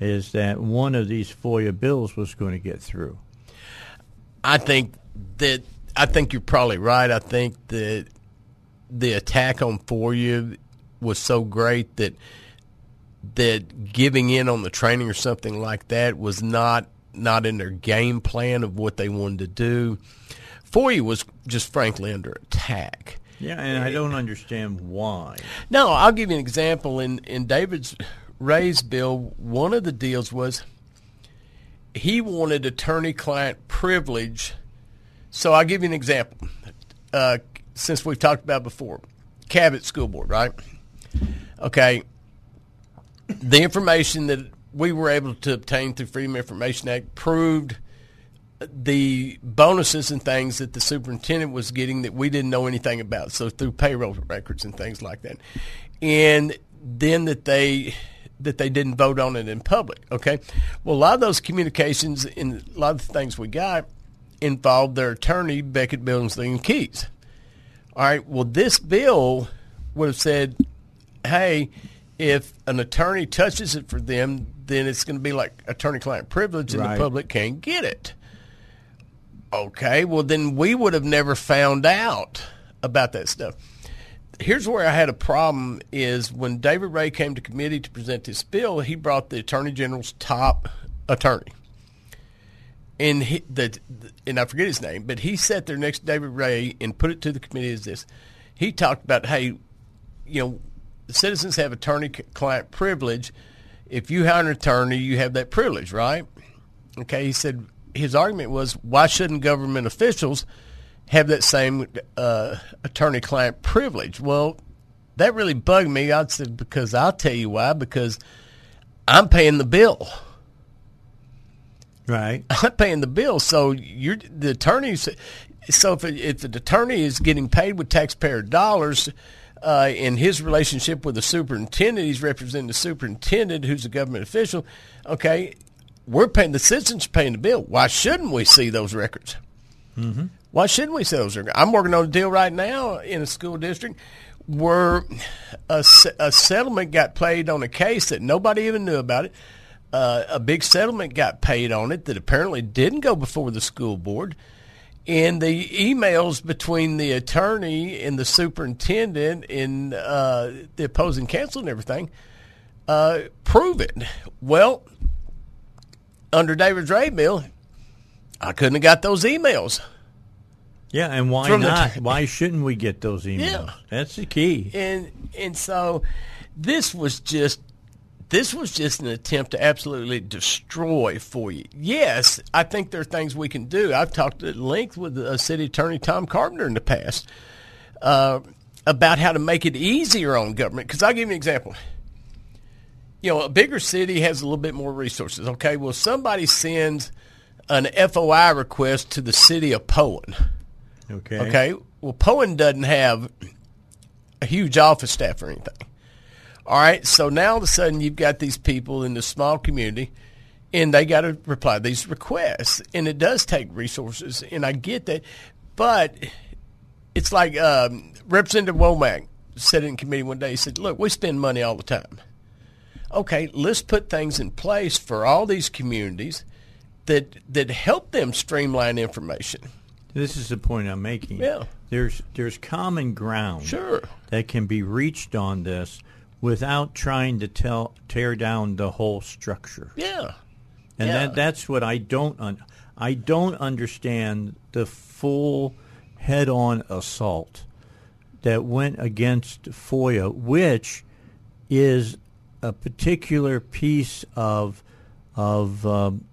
is that one of these FOIA bills was going to get through. I think that I think you're probably right. I think that the attack on FOIA was so great that that giving in on the training or something like that was not not in their game plan of what they wanted to do. FOIA was just frankly under attack. Yeah, and I don't understand why. No, I'll give you an example. In in David's Ray's bill, one of the deals was he wanted attorney-client privilege. So I'll give you an example. Uh, since we've talked about before, Cabot School Board, right? Okay, the information that we were able to obtain through Freedom of Information Act proved the bonuses and things that the superintendent was getting that we didn't know anything about, so through payroll records and things like that. And then that they that they didn't vote on it in public, okay? Well, a lot of those communications and a lot of the things we got involved their attorney, Beckett, Billingsley, and Keyes. All right, well, this bill would have said, hey, if an attorney touches it for them, then it's going to be like attorney-client privilege and right. The public can't get it. Okay, well, then we would have never found out about that stuff. Here's where I had a problem is when David Ray came to committee to present this bill, he brought the Attorney General's top attorney. And he, the, and I forget his name, but he sat there next to David Ray and put it to the committee as this. He talked about, hey, you know, citizens have attorney-client privilege. If you hire an attorney, you have that privilege, right? Okay, he said, his argument was, why shouldn't government officials have that same uh, attorney-client privilege? Well, that really bugged me. I said, because I'll tell you why, because I'm paying the bill. Right. I'm paying the bill. So you're, the attorneys, so if, if the attorney is getting paid with taxpayer dollars uh, in his relationship with the superintendent, he's representing the superintendent who's a government official, okay, we're paying, the citizens are paying the bill. Why shouldn't we see those records? Mm-hmm. Why shouldn't we see those records? I'm working on a deal right now in a school district where a, a settlement got paid on a case that nobody even knew about it. Uh, a big settlement got paid on it that apparently didn't go before the school board. And the emails between the attorney and the superintendent and uh, the opposing counsel and everything uh, prove it. Well, under David's Ray bill, I couldn't have got those emails. Yeah, and why not? The, why shouldn't we get those emails? Yeah. That's the key. And and so this was just this was just an attempt to absolutely destroy FOIA. Yes, I think there are things we can do. I've talked at length with uh, City Attorney Tom Carpenter in the past uh, about how to make it easier on government. Because I'll give you an example. You know, a bigger city has a little bit more resources. Okay, well, somebody sends an F O I request to the city of Poen. Okay. Okay, well, Poen doesn't have a huge office staff or anything. All right, so now all of a sudden you've got these people in this small community, and they got to reply to these requests. And it does take resources, and I get that. But it's like um, Representative Womack said in committee one day, he said, look, we spend money all the time. Okay, let's put things in place for all these communities that that help them streamline information. This is the point I'm making. Yeah. There's there's common ground sure. that can be reached on this without trying to tell, tear down the whole structure. Yeah. And yeah. That, that's what I don't un- I don't understand the full head-on assault that went against FOIA, which is a particular piece of of um,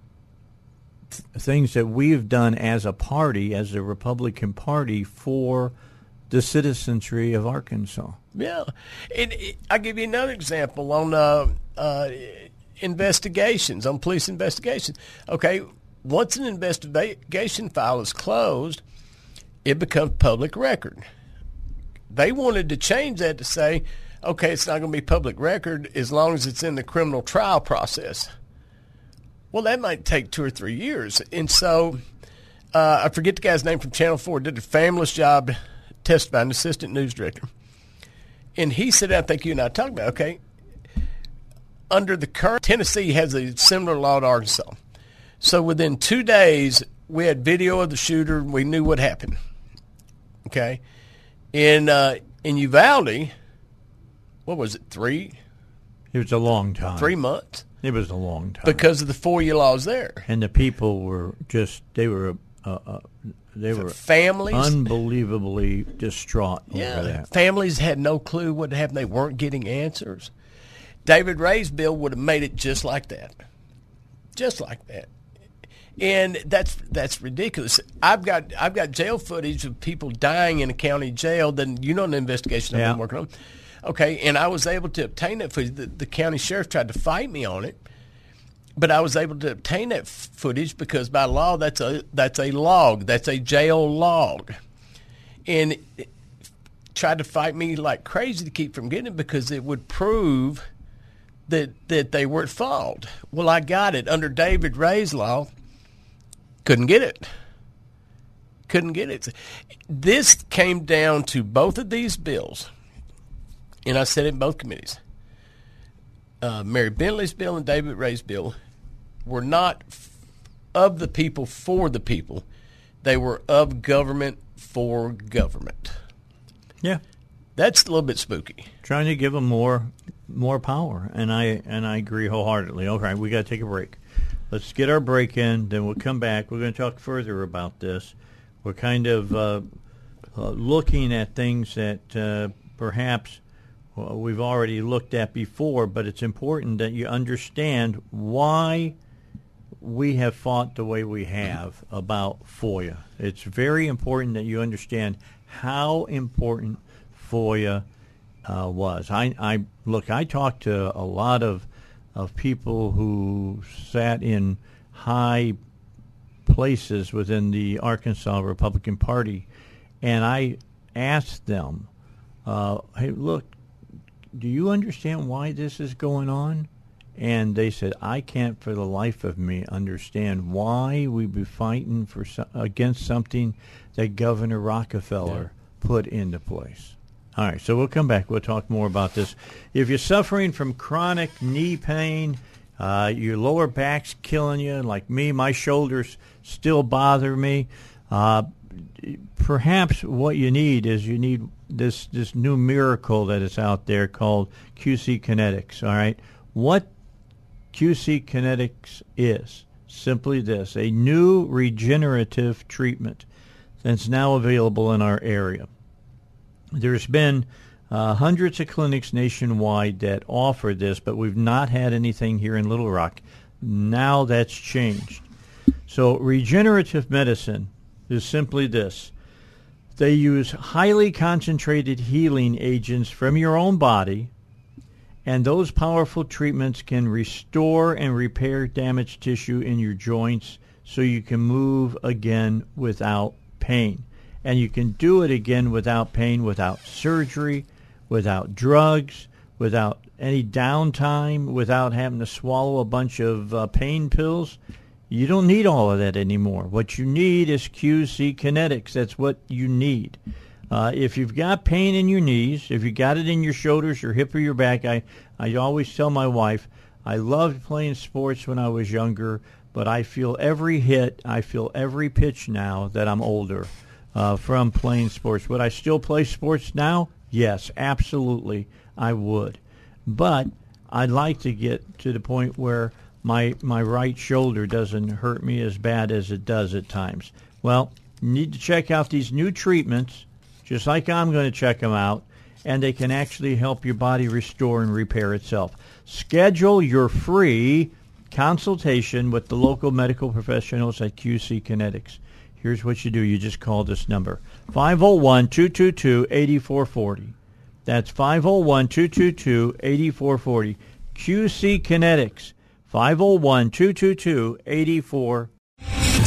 th- things that we've done as a party, as the Republican Party, for the citizenry of Arkansas. Yeah. It, it, I'll give you another example on uh, uh, investigations, on police investigations. Okay, once an investigation file is closed, it becomes public record. They wanted to change that to say, okay, it's not going to be public record as long as it's in the criminal trial process. Well, that might take two or three years. And so uh, I forget the guy's name from Channel four, did a fabulous job testifying, assistant news director. And he said, I think you and I talked about, okay, under the current, Tennessee has a similar law to Arkansas. So within two days, we had video of the shooter. We knew what happened. Okay. In, uh, in Uvalde, what was it, three? It was a long time. Three months. It was a long time. Because of the FOIA laws there. And the people were just, they were uh, uh, they were families unbelievably distraught yeah, over that. Families had no clue what happened. They weren't getting answers. David Ray's bill would have made it just like that. Just like that. And that's that's ridiculous. I've got I've got jail footage of people dying in a county jail. Then you know an investigation yeah. I've been working on. Okay, and I was able to obtain that footage. The, the county sheriff tried to fight me on it, but I was able to obtain that f- footage because by law that's a that's a log, that's a jail log, and it, it tried to fight me like crazy to keep from getting it because it would prove that that they were at fault. Well, I got it under David Ray's law. Couldn't get it. Couldn't get it. This came down to both of these bills, and I said it in both committees. Uh, Mary Bentley's bill and David Ray's bill were not f- of the people for the people. They were of government for government. Yeah. That's a little bit spooky. Trying to give them more more power, and I, and I agree wholeheartedly. Okay, we got to take a break. Let's get our break in, then we'll come back. We're going to talk further about this. We're kind of uh, uh, looking at things that uh, perhaps well, we've already looked at before, but it's important that you understand why we have fought the way we have about FOIA. It's very important that you understand how important FOIA uh, was. I, I look, I talked to a lot of of people who sat in high places within the Arkansas Republican Party, and I asked them, uh, hey, look, do you understand why this is going on? And they said, I can't for the life of me understand why we'd be fighting for so- against something that Governor Rockefeller yeah. put into place. All right, so we'll come back. We'll talk more about this. If you're suffering from chronic knee pain, uh, your lower back's killing you, like me, my shoulders still bother me, uh, perhaps what you need is you need this, this new miracle that is out there called Q C Kinetics, all right? What Q C Kinetics is, simply this, a new regenerative treatment that's now available in our area. There's been uh, hundreds of clinics nationwide that offer this, but we've not had anything here in Little Rock. Now that's changed. So regenerative medicine is simply this. They use highly concentrated healing agents from your own body, and those powerful treatments can restore and repair damaged tissue in your joints so you can move again without pain. And you can do it again without pain, without surgery, without drugs, without any downtime, without having to swallow a bunch of uh, pain pills. You don't need all of that anymore. What you need is Q C Kinetics. That's what you need. Uh, if you've got pain in your knees, if you got it in your shoulders, your hip, or your back, I, I always tell my wife, I loved playing sports when I was younger, but I feel every hit, I feel every pitch now that I'm older. Uh, from playing sports. Would I still play sports now? Yes, absolutely I would. But I'd like to get to the point where my my right shoulder doesn't hurt me as bad as it does at times. Well, you need to check out these new treatments, just like I'm going to check them out, and they can actually help your body restore and repair itself. Schedule your free consultation with the local medical professionals at Q C Kinetics. Here's what you do. You just call this number, five oh one, two two two, eight four four oh. That's five oh one, two two two, eight four four oh. Q C Kinetics, five oh one, two two two, eight four four oh.